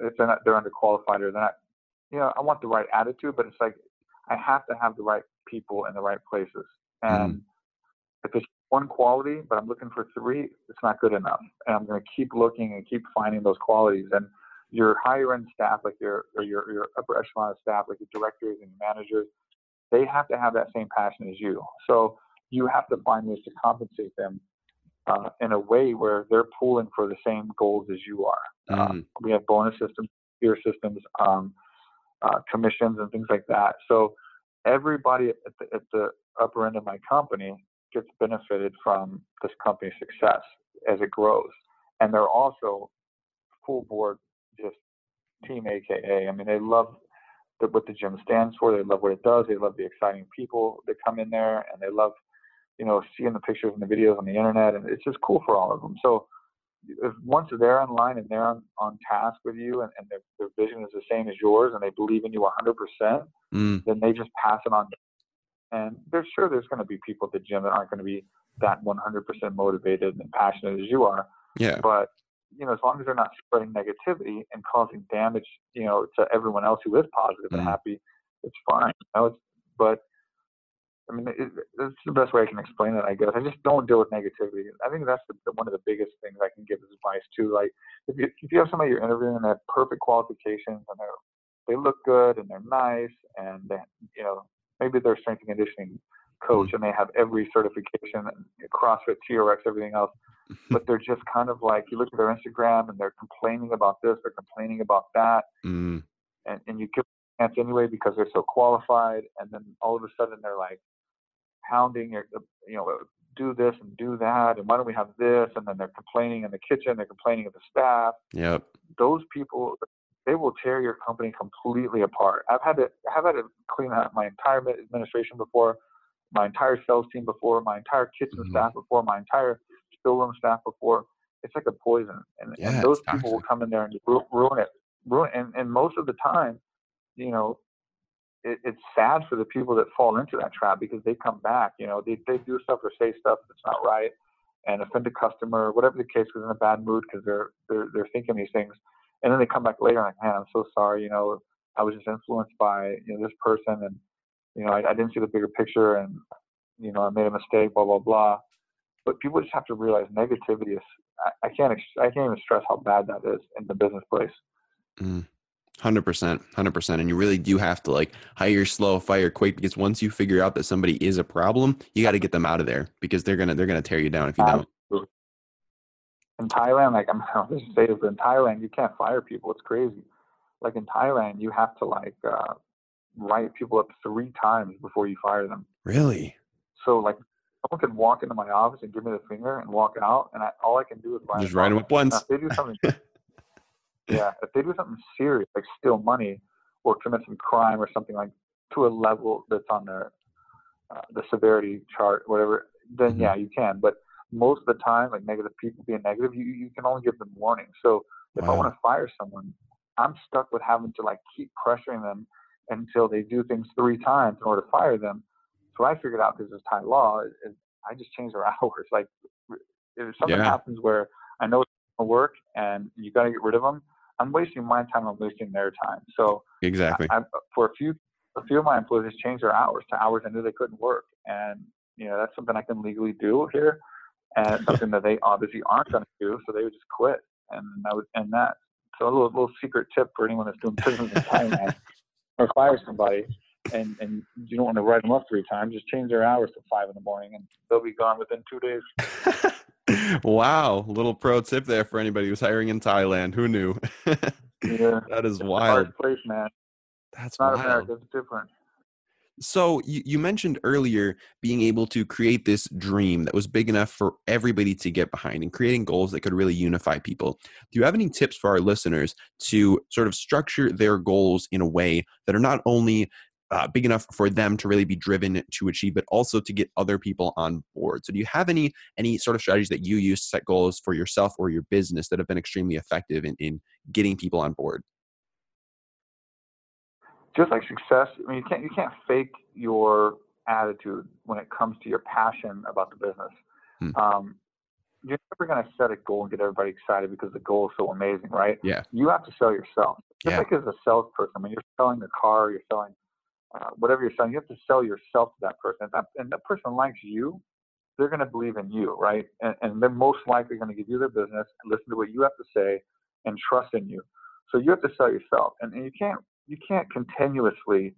if they're, not, they're underqualified or they're not – you know, I want the right attitude, but it's like I have to have the right people in the right places. And mm. if it's one quality, but I'm looking for three, it's not good enough. And I'm going to keep looking and keep finding those qualities. And your higher end staff, like your, or your, your upper echelon of staff, like your directors and your managers, they have to have that same passion as you. So you have to find ways to compensate them uh, in a way where they're pulling for the same goals as you are. Mm-hmm. Um, we have bonus systems, tier systems, um, uh, commissions and things like that. So everybody at the, at the upper end of my company gets benefited from this company's success as it grows. And they're also full board, just Team A K A. I mean, they love the, what the gym stands for. They love what it does. They love the exciting people that come in there, and they love, you know, seeing the pictures and the videos on the internet. And it's just cool for all of them. So if once they're online and they're on, on task with you, and, and their, their vision is the same as yours, and they believe in you one hundred percent, mm. then they just pass it on. And there's sure there's going to be people at the gym that aren't going to be that one hundred percent motivated and passionate as you are. Yeah. But, you know, as long as they're not spreading negativity and causing damage, you know, to everyone else who is positive mm. and happy, it's fine. You know, it's, but I mean, it, it's the best way I can explain it, I guess. I just don't deal with negativity. I think that's the, one of the biggest things I can give as advice too. Like, if you, if you have somebody you're interviewing and they have perfect qualifications and they're, they look good and they're nice and they, you know, maybe they're a strength and conditioning coach mm. and they have every certification, CrossFit, T R X, everything else. But they're just kind of like, you look at their Instagram and they're complaining about this, they're complaining about that. Mm. And, and you give them a chance anyway because they're so qualified. And then all of a sudden they're like hounding, your, you know, do this and do that. And why don't we have this? And then they're complaining in the kitchen. They're complaining of the staff. Yep. Those people, they will tear your company completely apart. I've had to, I've had to clean out my entire administration before, my entire sales team before, my entire kitchen mm-hmm. staff before, my entire showroom staff before. It's like a poison, and, yeah, and those people toxic. Will come in there and ruin it. Ruin, and, and most of the time, you know, it, it's sad for the people that fall into that trap because they come back. You know, they they do stuff or say stuff that's not right, and offend a customer, whatever the case, because in a bad mood because they're they're they're thinking these things. And then they come back later like, man, I'm so sorry. You know, I was just influenced by, you know, this person and, you know, I, I didn't see the bigger picture and, you know, I made a mistake, blah, blah, blah. But people just have to realize negativity is, I, I can't, I can't even stress how bad that is in the business place. Mm. one hundred percent, one hundred percent. And you really do have to like hire slow, fire quick, because once you figure out that somebody is a problem, you got to get them out of there because they're going to, they're going to tear you down if you don't. Absolutely. In Thailand, like I'm just say this, but in Thailand, you can't fire people. It's crazy. Like in Thailand, you have to like uh, write people up three times before you fire them. Really? So like someone can walk into my office and give me the finger and walk out, and I, all I can do is write just write them up once. Now, if they do something, yeah, if they do something serious, like steal money or commit some crime or something like to a level that's on their uh, the severity chart, whatever, then mm-hmm. yeah, you can. But most of the time, like negative people being negative, you, you can only give them warning. So if wow. I want to fire someone, I'm stuck with having to like keep pressuring them until they do things three times in order to fire them. So I figured out because it's Thai law, is, is I just change their hours. Like if something yeah. happens where I know it's going to work and you got to get rid of them, I'm wasting my time. I'm wasting their time. So exactly, I, I, for a few, a few of my employees changed their hours to hours I knew they couldn't work, and you know that's something I can legally do here. And it's something that they obviously aren't going to do, so they would just quit, and that would end that. So a little, little secret tip for anyone that's doing business in Thailand, or fire somebody, and, and you don't want to write them up three times, just change their hours to five in the morning, and they'll be gone within two days. Wow, little pro tip there for anybody who's hiring in Thailand. Who knew? Yeah, that is it's wild. The hardest place, man. That's it's not wild. America. It's different. So you, you mentioned earlier being able to create this dream that was big enough for everybody to get behind and creating goals that could really unify people. Do you have any tips for our listeners to sort of structure their goals in a way that are not only uh, big enough for them to really be driven to achieve, but also to get other people on board? So do you have any any sort of strategies that you use to set goals for yourself or your business that have been extremely effective in, in getting people on board? Just like success, I mean, you can't you can't fake your attitude when it comes to your passion about the business. Hmm. Um, you're never going to set a goal and get everybody excited because the goal is so amazing, right? Yeah. You have to sell yourself. Just yeah. like as a salesperson, when you're selling a car, you're selling uh, whatever you're selling, you have to sell yourself to that person. If that, and that person likes you, they're going to believe in you, right? And, and they're most likely going to give you their business, and listen to what you have to say, and trust in you. So you have to sell yourself, and, and you can't. You can't continuously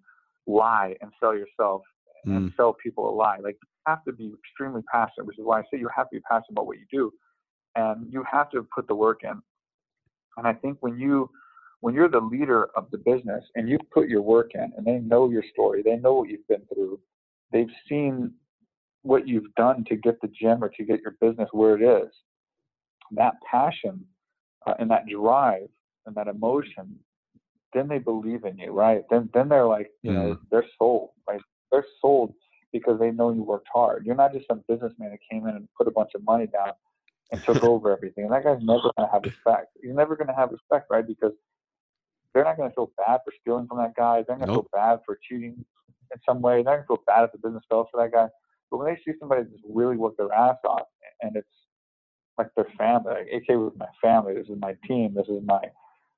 lie and sell yourself and mm. sell people a lie. Like you have to be extremely passionate, which is why I say you have to be passionate about what you do, and you have to put the work in. And I think when you, when you're the leader of the business and you put your work in, and they know your story, they know what you've been through, they've seen what you've done to get the gym or to get your business where it is. That passion uh, and that drive and that emotion, then they believe in you, right? Then then they're like, you know, mm. they're sold, right? They're sold because they know you worked hard. You're not just some businessman that came in and put a bunch of money down and took over everything. And that guy's never going to have respect. You're never going to have respect, right? Because they're not going to feel bad for stealing from that guy. They're not going to nope. feel bad for cheating in some way. And I feel bad if the business fails for that guy. But when they see somebody just really work their ass off, and it's like their family, like A K was my family, this is my team, this is my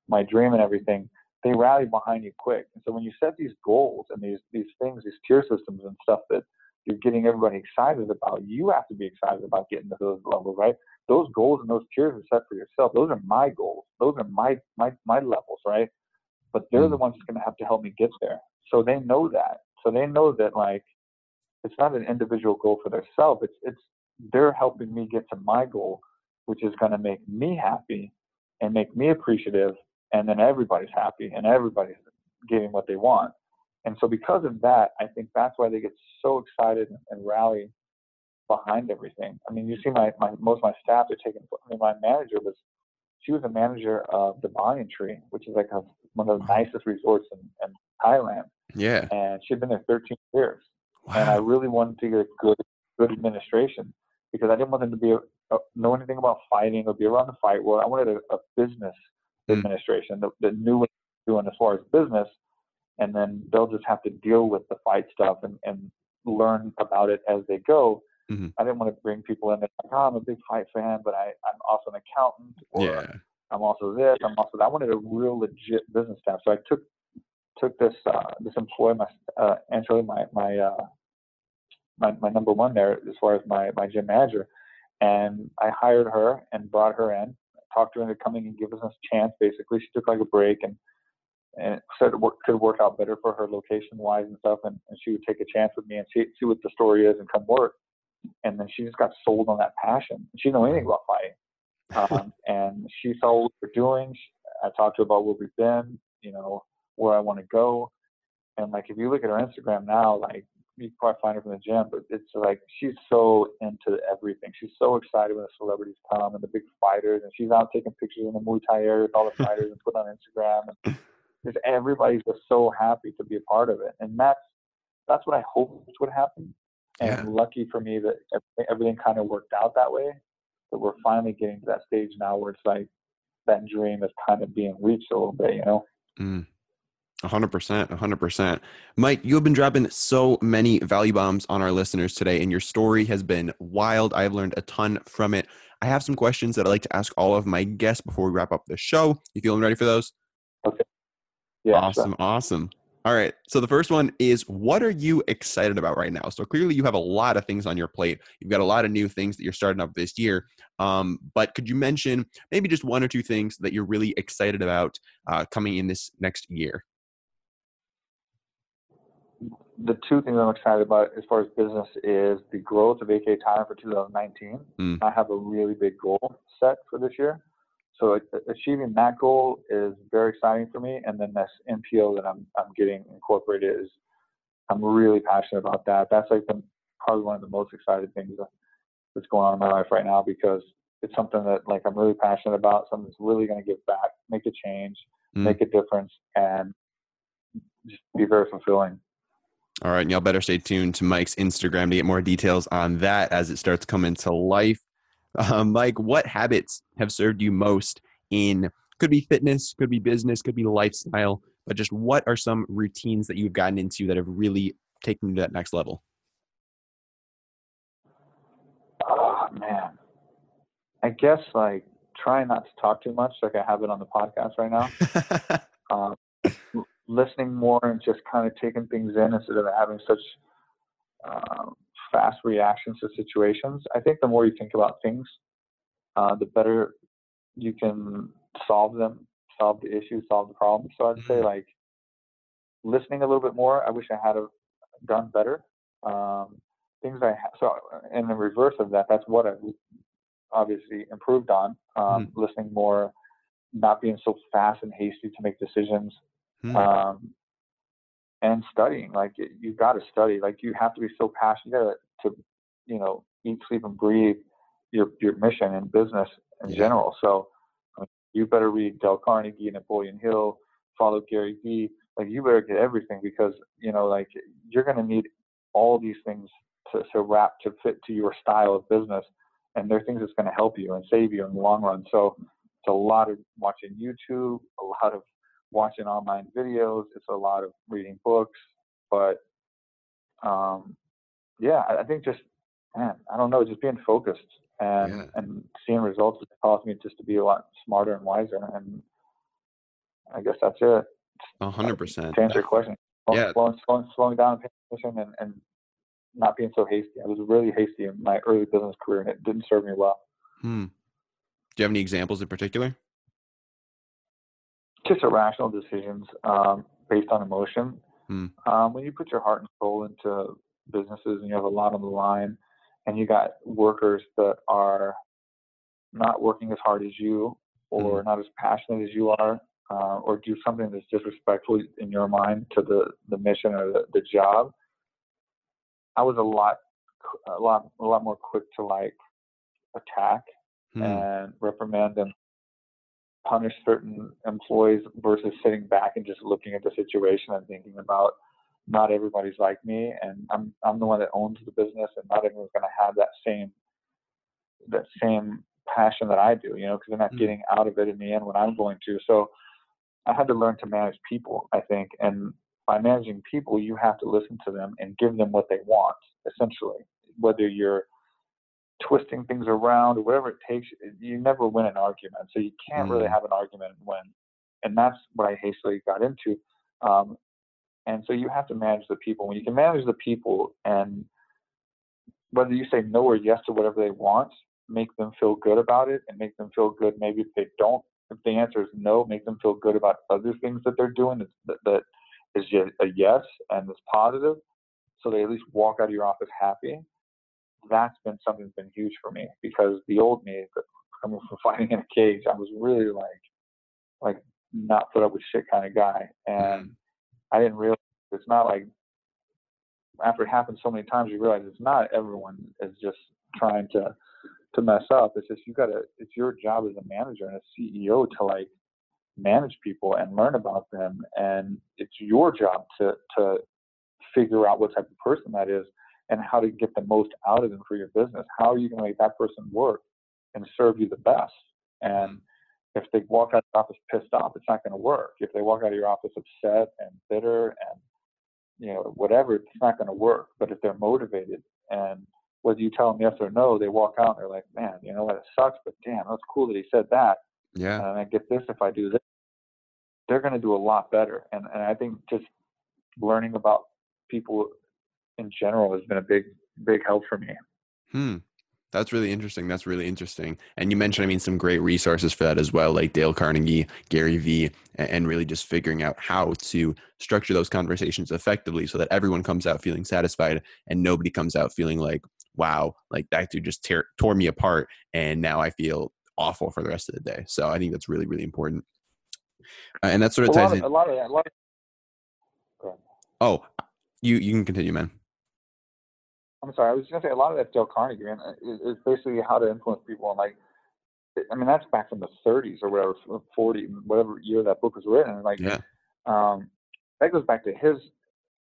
my dream and everything, they rally behind you quick. And so when you set these goals and these these things, these tier systems and stuff that you're getting everybody excited about, you have to be excited about getting to those levels, right? Those goals and those tiers are set for yourself. Those are my goals. Those are my my my levels, right? But they're the ones that's going to have to help me get there. So they know that. So they know that, like, it's not an individual goal for themselves. It's it's they're helping me get to my goal, which is going to make me happy and make me appreciative. And then everybody's happy and everybody's getting what they want. And so because of that, I think that's why they get so excited and rally behind everything. I mean, you see my, my most of my staff are taking, I mean, my manager was, she was a manager of the Banyan Tree, which is like a, one of the nicest resorts in, in Thailand. Yeah. And she'd been there thirteen years. Wow. And I really wanted to get a good, good administration because I didn't want them to be, a, know anything about fighting or be around the fight world. I wanted a, a business administration that, that knew what they were doing as far as business, and then they'll just have to deal with the fight stuff and, and learn about it as they go. Mm-hmm. I didn't want to bring people in that like, oh, I'm a big fight fan, but I, I'm also an accountant, or yeah. I'm also this, I'm also that. I wanted a real legit business staff. So I took took this uh, this employee, my uh, actually my my, uh, my my number one there as far as my my gym manager, and I hired her and brought her in. Talked to her into coming and giving us a chance. Basically, she took like a break and and said it work, could work out better for her location-wise and stuff. And, and she would take a chance with me and see see what the story is and come work. And then she just got sold on that passion. She didn't know anything about fighting, um, and she saw what we were doing. I talked to her about where we've been, you know, where I want to go. And like if you look at her Instagram now, like you can probably find her from the gym, but it's like she's so into everything. She's so excited when the celebrities come and the big fighters, and she's out taking pictures in the Muay Thai area with all the fighters and put on Instagram. And just everybody's just so happy to be a part of it, and that's that's what I hoped would happen. And yeah. Lucky for me that everything, everything kind of worked out that way. That we're finally getting to that stage now where it's like that dream is kind of being reached a little bit, you know. Mm. A hundred percent, a hundred percent. Mike, you have been dropping so many value bombs on our listeners today, and your story has been wild. I've learned a ton from it. I have some questions that I like to ask all of my guests before we wrap up the show. You feeling ready for those? Okay. Yeah. Awesome. So. Awesome. All right. So the first one is, what are you excited about right now? So clearly you have a lot of things on your plate. You've got a lot of new things that you're starting up this year. Um, but could you mention maybe just one or two things that you're really excited about uh, coming in this next year? The two things I'm excited about as far as business is the growth of A K A Thailand for two thousand nineteen. Mm. I have a really big goal set for this year. So achieving that goal is very exciting for me. And then this N P O that I'm I'm getting incorporated is, I'm really passionate about that. That's like the, probably one of the most exciting things that's going on in my life right now, because it's something that like I'm really passionate about, something that's really going to give back, make a change, mm. make a difference, and just be very fulfilling. All right, and y'all better stay tuned to Mike's Instagram to get more details on that as it starts coming to life. Uh, Mike, what habits have served you most in, could be fitness, could be business, could be lifestyle, but just what are some routines that you've gotten into that have really taken you to that next level? Oh, man. I guess, like, try not to talk too much like I have it on the podcast right now. um, listening more and just kind of taking things in instead of having such um, fast reactions to situations. I think the more you think about things, uh, the better you can solve them, solve the issue, solve the problem. So I'd say like listening a little bit more. I wish I had done better. Um, things I ha- so in the reverse of that, that's what I've obviously improved on. Um, mm-hmm. Listening more, not being so fast and hasty to make decisions. Mm-hmm. Um, and studying, like you, you got to study, like you have to be so passionate you gotta, to, you know, eat, sleep, and breathe your your mission and business in yeah. general. So I mean, you better read Dale Carnegie and Napoleon Hill, follow Gary Vee. Like you better get everything, because you know, like you're going to need all these things to, to wrap to fit to your style of business, and they're things that's going to help you and save you in the long run. So it's a lot of watching YouTube, a lot of watching online videos, it's a lot of reading books, but um, yeah, I think just, man, I don't know, just being focused and, yeah. and seeing results has caused me just to be a lot smarter and wiser. And I guess that's it. A hundred percent. To answer your question. Yeah. Slowing, slowing, slowing down and, and not being so hasty. I was really hasty in my early business career and it didn't serve me well. Hmm. Do you have any examples in particular? Just irrational decisions um, based on emotion. Hmm. Um, when you put your heart and soul into businesses and you have a lot on the line and you got workers that are not working as hard as you or hmm. not as passionate as you are, Uh, or do something that's disrespectful in your mind to the, the mission or the, the job. I was a lot, a lot, a lot more quick to like attack hmm. and reprimand and punish certain employees versus sitting back and just looking at the situation and thinking about not everybody's like me and I'm I'm the one that owns the business and not everyone's going to have that same that same passion that I do, you know, because they're not hmm. getting out of it in the end when I'm going to. So I had to learn to manage people, I think. And by managing people, you have to listen to them and give them what they want, essentially. Whether you're twisting things around or whatever it takes, you never win an argument. So you can't mm-hmm. really have an argument and win. And that's what I hastily got into. Um, and so you have to manage the people. When you can manage the people and whether you say no or yes to whatever they want, make them feel good about it and make them feel good maybe if they don't. If the answer is no, make them feel good about other things that they're doing that, that is a yes and it's positive, so they at least walk out of your office happy. That's been something that's been huge for me because the old me, coming from fighting in a cage, I was really like, like not put up with shit kind of guy, and mm. I didn't realize it's not like after it happened so many times you realize it's not everyone is just trying to. to mess up. It's just you gotta it's your job as a manager and a C E O to like manage people and learn about them, and it's your job to to figure out what type of person that is and how to get the most out of them for your business. How are you gonna make that person work and serve you the best? And if they walk out of your office pissed off, it's not gonna work. If they walk out of your office upset and bitter and you know whatever, it's not gonna work. But if they're motivated and whether you tell them yes or no, they walk out and they're like, man, you know what, it sucks, but damn, that's cool that he said that. Yeah. And I get this if I do this. They're going to do a lot better. And and I think just learning about people in general has been a big, big help for me. Hmm. That's really interesting. That's really interesting. And you mentioned, I mean, some great resources for that as well, like Dale Carnegie, Gary Vee, and really just figuring out how to structure those conversations effectively so that everyone comes out feeling satisfied and nobody comes out feeling like, wow, like that dude just tear, tore me apart and now I feel awful for the rest of the day. So I think that's really, really important. Uh, and that sort of ties in. A lot of that. A lot of... Oh, you, you can continue, man. I'm sorry. I was going to say a lot of that Dale Carnegie, man, is basically how to influence people. And like, I mean, that's back from the thirties or whatever, forty, whatever year that book was written. And like, yeah. um, that goes back to his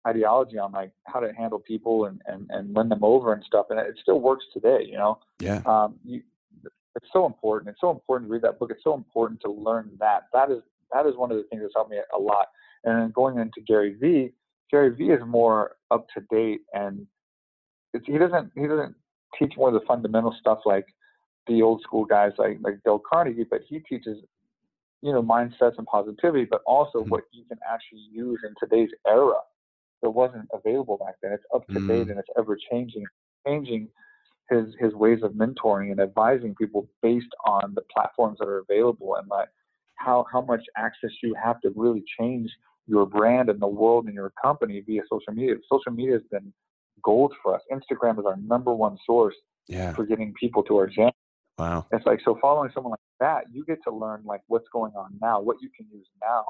ideology on like how to handle people and, and, and win them over and stuff. And it still works today, you know? Yeah. Um, you, it's so important. It's so important to read that book. It's so important to learn that. That is, that is one of the things that's helped me a lot. And then going into Gary Vee, Gary Vee is more up to date and, It's, he doesn't. He doesn't teach more of the fundamental stuff like the old school guys like like Dale Carnegie, but he teaches, you know, mindsets and positivity, but also mm. what you can actually use in today's era that wasn't available back then. It's up to date mm. and it's ever changing. Changing his his ways of mentoring and advising people based on the platforms that are available and like how how much access you have to really change your brand and the world and your company via social media. Social media has been gold for us. Instagram is our number one source yeah. for getting people to our channel. Wow. It's like, so following someone like that, you get to learn like what's going on now, what you can use now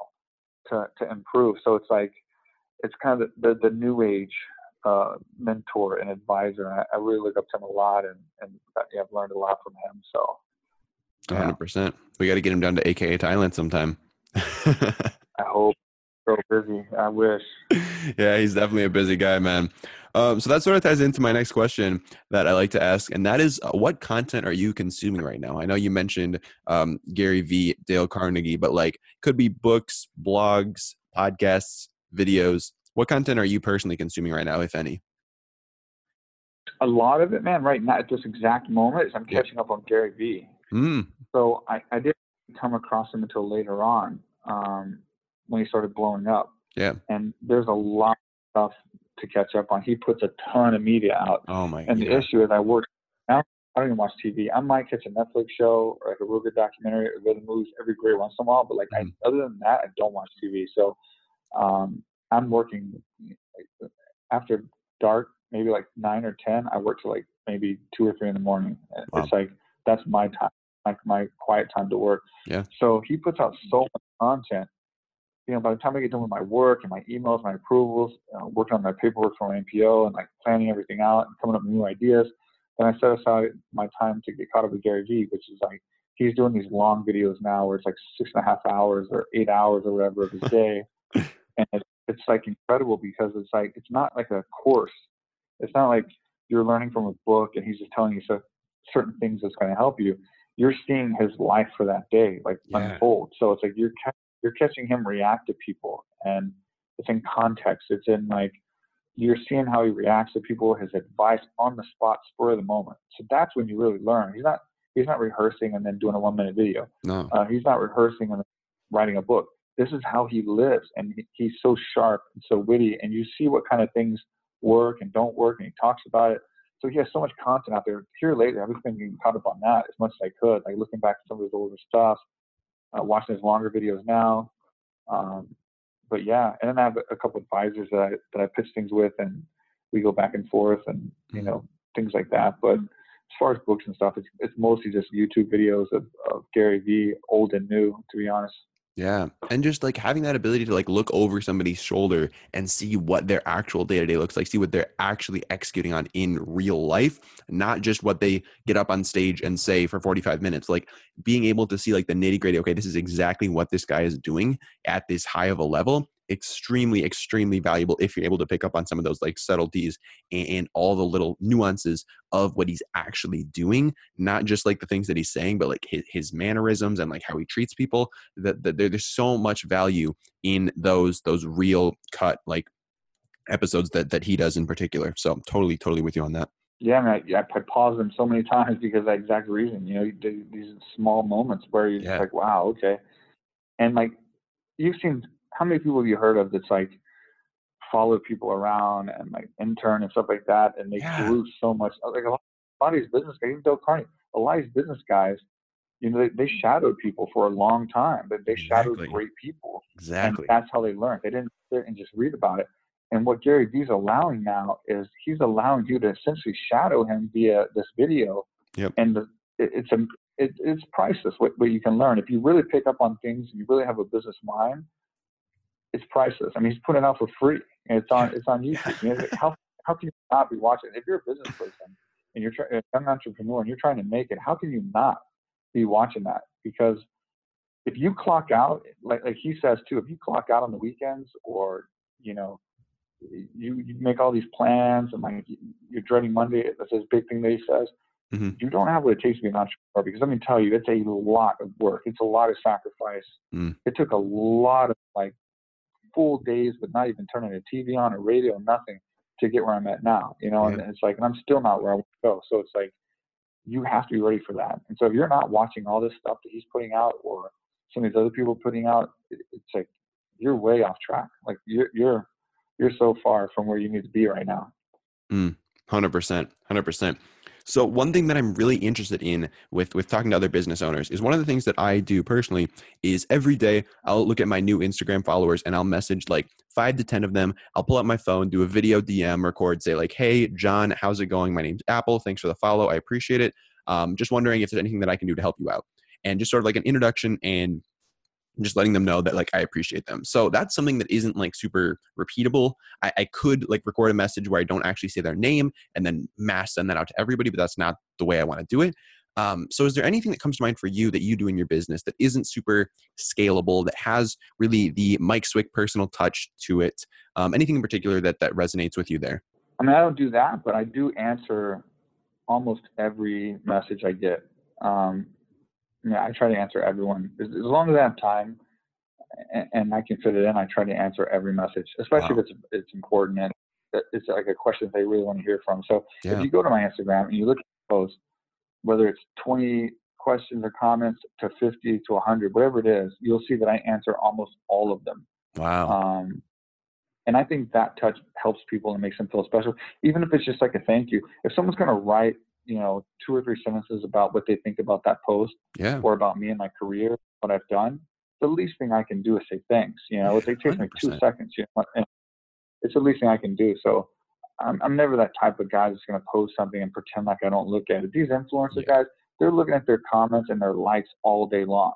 to, to improve. So it's like, it's kind of the, the new age uh, mentor and advisor. And I, I really look up to him a lot and, and yeah, I've learned a lot from him. So. Yeah. one hundred percent. We got to get him down to A K A Thailand sometime. I hope. So busy. I wish. Yeah, he's definitely a busy guy, man. Um, so that sort of ties into my next question that I like to ask, and that is, uh, what content are you consuming right now? I know you mentioned um, Gary Vee, Dale Carnegie, but like, could be books, blogs, podcasts, videos, What content are you personally consuming right now, if any? A lot of it, man, right now at this exact moment is I'm catching up on Gary Vee. Mm. So I, I didn't come across him until later on um, when he started blowing up. Yeah. And there's a lot of stuff to catch up on. He puts a ton of media out. Oh my god. And yeah. The issue is I work now. I don't even watch T V. I might catch a Netflix show or like a real good documentary or go to movies every great once in a while. But like, mm. I, other than that, I don't watch T V. So um, I'm working like, after dark, maybe like nine or ten. I work till like maybe two or three in the morning. Wow. It's like that's my time, like my quiet time to work. Yeah. So he puts out so much content. You know, by the time I get done with my work and my emails, my approvals, you know, working on my paperwork for my N P O and like planning everything out and coming up with new ideas. And I set aside my time to get caught up with Gary Vee, which is like, he's doing these long videos now where it's like six and a half hours or eight hours or whatever of his day. And it's, it's like incredible because it's like, it's not like a course. It's not like you're learning from a book and he's just telling you so, certain things that's going to help you. You're seeing his life for that day, like yeah. unfold. So it's like, you're, ca- you're catching him react to people and it's in context. It's in like, you're seeing how he reacts to people, his advice on the spot, spur of the moment. So that's when you really learn. He's not he's not rehearsing and then doing a one-minute video. No. Uh, he's not rehearsing and writing a book. This is how he lives, and he, he's so sharp and so witty, and you see what kind of things work and don't work, and he talks about it. So he has so much content out there. Here lately, I've just been getting caught up on that as much as I could, like looking back at some of his older stuff, uh, watching his longer videos now. Um, But yeah, and then I have a couple of advisors that I that I pitch things with, and we go back and forth, and you know things like that. But as far as books and stuff, it's it's mostly just YouTube videos of, of Gary Vee, old and new, to be honest. Yeah, and just like having that ability to like look over somebody's shoulder and see what their actual day to day looks like, see what they're actually executing on in real life, not just what they get up on stage and say for forty-five minutes, like being able to see like the nitty gritty. Okay, this is exactly what this guy is doing at this high of a level. Extremely, extremely valuable if you're able to pick up on some of those like subtleties and, and all the little nuances of what he's actually doing, not just like the things that he's saying, but like his, his mannerisms and like how he treats people. That the, there's so much value in those those real cut like episodes that that he does in particular. So I'm totally, totally with you on that. Yeah, I mean, I, I paused them so many times because of that exact reason. You know, these small moments where you're yeah. just like, wow, okay, and like you've seen. How many people have you heard of that's like follow people around and like intern and stuff like that, and they yeah. grew so much. Like a lot, a lot of these business guys, even Dale Carnegie, a lot of these business guys, you know, they, they shadowed people for a long time, but they exactly. shadowed great people. Exactly. And that's how they learned. They didn't sit and just read about it. And what Gary Vee's allowing now is he's allowing you to essentially shadow him via this video. Yep. And the, it, it's a, it, it's priceless what, what you can learn if you really pick up on things and you really have a business mind. It's priceless. I mean, he's putting it out for free, and it's on it's on YouTube. You know, like how how can you not be watching? If you're a business person and you're a young entrepreneur and you're trying to make it, how can you not be watching that? Because if you clock out, like like he says too, if you clock out on the weekends, or you know, you, you make all these plans and like you're dreading Monday. That's his big thing that he says. Mm-hmm. You don't have what it takes to be an entrepreneur, because let me tell you, it's a lot of work. It's a lot of sacrifice. Mm. It took a lot of like. full days, but not even turning a T V on or radio, nothing, to get where I'm at now, you know, yeah. and it's like, and I'm still not where I want to go. So it's like, you have to be ready for that. And so if you're not watching all this stuff that he's putting out or some of these other people putting out, it's like, you're way off track. Like you're, you're, you're so far from where you need to be right now. Mm, one hundred percent, one hundred percent. So one thing that I'm really interested in with, with talking to other business owners is one of the things that I do personally is every day I'll look at my new Instagram followers and I'll message like five to ten of them. I'll pull up my phone, do a video D M, record, say like, hey, John, how's it going? My name's Apple. Thanks for the follow. I appreciate it. Um, just wondering if there's anything that I can do to help you out. And just sort of like an introduction and just letting them know that like I appreciate them. So that's something that isn't like super repeatable. I, I could like record a message where I don't actually say their name and then mass send that out to everybody, but that's not the way I want to do it. Um, so is there anything that comes to mind for you that you do in your business that isn't super scalable, that has really the Mike Swick personal touch to it? Um, anything in particular that that resonates with you there? I mean, I don't do that, but I do answer almost every message I get. Um, Yeah, I try to answer everyone as long as I have time. and I can fit it in. I try to answer every message, especially wow. if it's it's important and it's like a question that they really want to hear from. So yeah. if you go to my Instagram and you look at the posts, whether it's twenty questions or comments to fifty to one hundred, whatever it is, you'll see that I answer almost all of them. Wow. Um, and I think that touch helps people and makes them feel special, even if it's just like a thank you. If someone's going to write, you know, two or three sentences about what they think about that post yeah. or about me and my career, what I've done, the least thing I can do is say thanks. You know, it takes one hundred percent. Me two seconds. You know, and it's the least thing I can do. So I'm, I'm never that type of guy that's going to post something and pretend like I don't look at it. These influencer yeah. guys, they're looking at their comments and their likes all day long.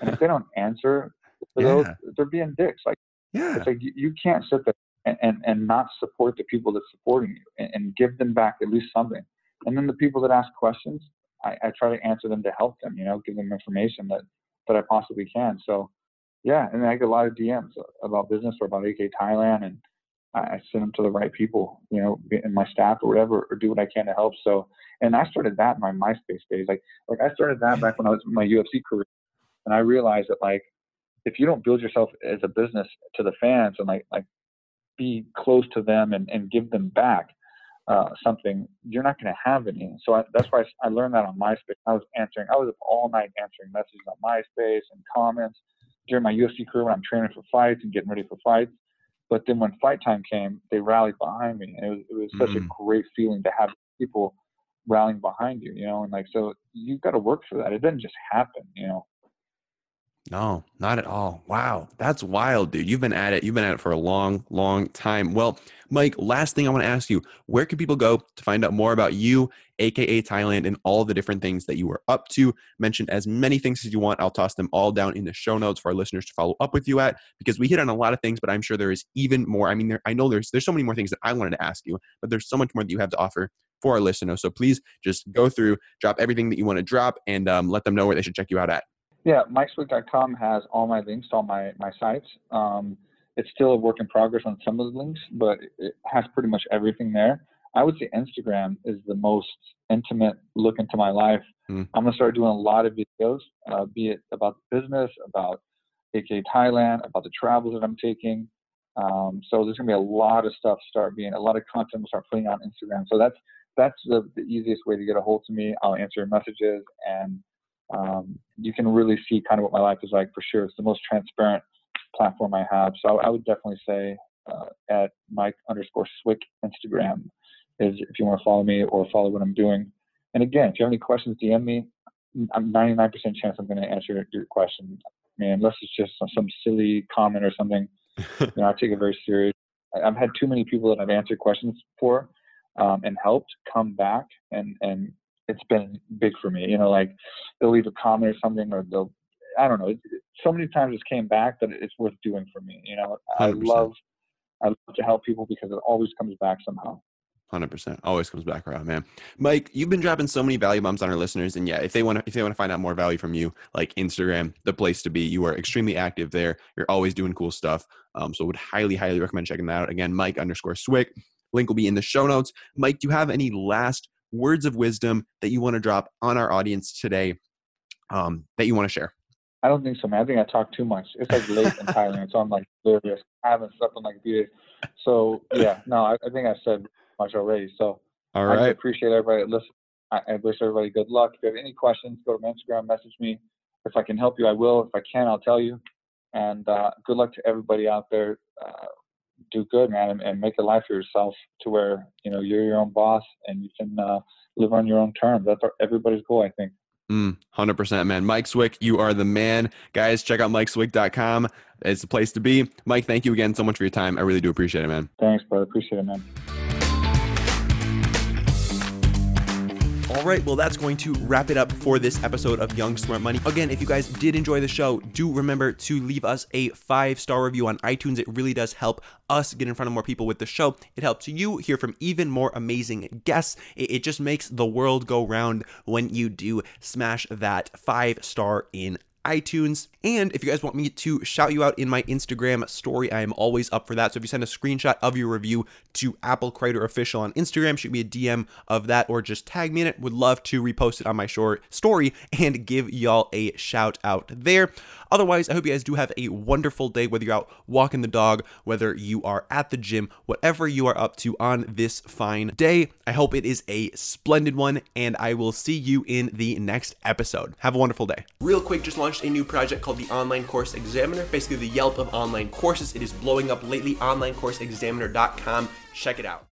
And if they don't answer for yeah. those, they're being dicks. Like, yeah. it's like you, you can't sit there and, and, and not support the people that's supporting you and, and give them back at least something. And then the people that ask questions, I, I try to answer them to help them, you know, give them information that, that I possibly can. So, yeah, and I get a lot of D Ms about business or about A K A Thailand, and I send them to the right people, you know, in my staff or whatever, or do what I can to help. So, and I started that in my MySpace days. Like, like I started that back when I was in my U F C career, and I realized that, like, if you don't build yourself as a business to the fans and like, like be close to them and, and give them back uh, something, you're not going to have any. So I, that's why I, I learned that on MySpace. I was answering, I was up all night answering messages on MySpace and comments during my U F C career when I'm training for fights and getting ready for fights. But then when fight time came, they rallied behind me. And it was, it was such mm-hmm. a great feeling to have people rallying behind you, you know? And like, so you've got to work for that. It doesn't just happen, you know? No, not at all. Wow. That's wild, dude. You've been at it. You've been at it for a long, long time. Well, Mike, last thing I want to ask you, where can people go to find out more about you, A K A Thailand, and all the different things that you were up to? Mention as many things as you want. I'll toss them all down in the show notes for our listeners to follow up with you at, because we hit on a lot of things, but I'm sure there is even more. I mean, there, I know there's, there's so many more things that I wanted to ask you, but there's so much more that you have to offer for our listeners. So please just go through, drop everything that you want to drop, and um, let them know where they should check you out at. Yeah, Mike Swick dot com has all my links to all my, my sites. Um, it's still a work in progress on some of the links, but it has pretty much everything there. I would say Instagram is the most intimate look into my life. Mm. I'm going to start doing a lot of videos, uh, be it about the business, about A K A Thailand, about the travels that I'm taking. Um, so there's going to be a lot of stuff start being, a lot of content will start putting on Instagram. So that's that's the, the easiest way to get a hold of me. I'll answer your messages, and um you can really see kind of what my life is like, for sure. It's the most transparent platform I have. So I would definitely say uh, at Mike underscore Swick Instagram is if you want to follow me or follow what I'm doing. And again, if you have any questions, D M me. I'm ninety-nine percent chance I'm going to answer your, your question. I mean, unless it's just some, some silly comment or something, you know, I take it very serious. I've had too many people that I've answered questions for um, and helped come back and, and, it's been big for me, you know, like they'll leave a comment or something, or they'll, I don't know. It, it, so many times it's came back that it's worth doing for me. You know, I one hundred percent. love, I love to help people because it always comes back somehow. one hundred percent always comes back around, man. Mike, you've been dropping so many value bombs on our listeners. And yeah, if they want to, if they want to find out more value from you, like Instagram, the place to be. You are extremely active there. You're always doing cool stuff. Um, so would highly, highly recommend checking that out. Again, Mike underscore Swick. Link will be in the show notes. Mike, do you have any last words of wisdom that you want to drop on our audience today um, that you want to share? I don't think so, man. I think I talk too much. It's like late in Thailand, so I'm like delirious. I haven't slept in like a few days. So yeah, no, I, I think I said much already. So all right. I appreciate everybody listening. I, I wish everybody good luck. If you have any questions, go to my Instagram, message me. If I can help you, I will. If I can, I'll tell you. And uh, good luck to everybody out there. Uh, do good, man, and, and make a life for yourself to where, you know, you're your own boss and you can uh, live on your own terms. That's our, everybody's goal, I think. Mm, one hundred percent, man. Mike Swick, you are the man. Guys, check out Mike Swick dot com. It's the place to be. Mike, thank you again so much for your time. I really do appreciate it, man. Thanks, brother. Appreciate it, man. All right, well, that's going to wrap it up for this episode of Young Smart Money. Again, if you guys did enjoy the show, do remember to leave us a five-star review on iTunes. It really does help us get in front of more people with the show. It helps you hear from even more amazing guests. It just makes the world go round when you do smash that five-star in iTunes. And if you guys want me to shout you out in my Instagram story, I am always up for that. So if you send a screenshot of your review to Apple Crider Official on Instagram, shoot me a D M of that or just tag me in it. Would love to repost it on my short story and give y'all a shout out there. Otherwise, I hope you guys do have a wonderful day, whether you're out walking the dog, whether you are at the gym, whatever you are up to on this fine day. I hope it is a splendid one, and I will see you in the next episode. Have a wonderful day. Real quick, just launched a new project called the Online Course Examiner, basically the Yelp of online courses. It is blowing up lately, online course examiner dot com. Check it out.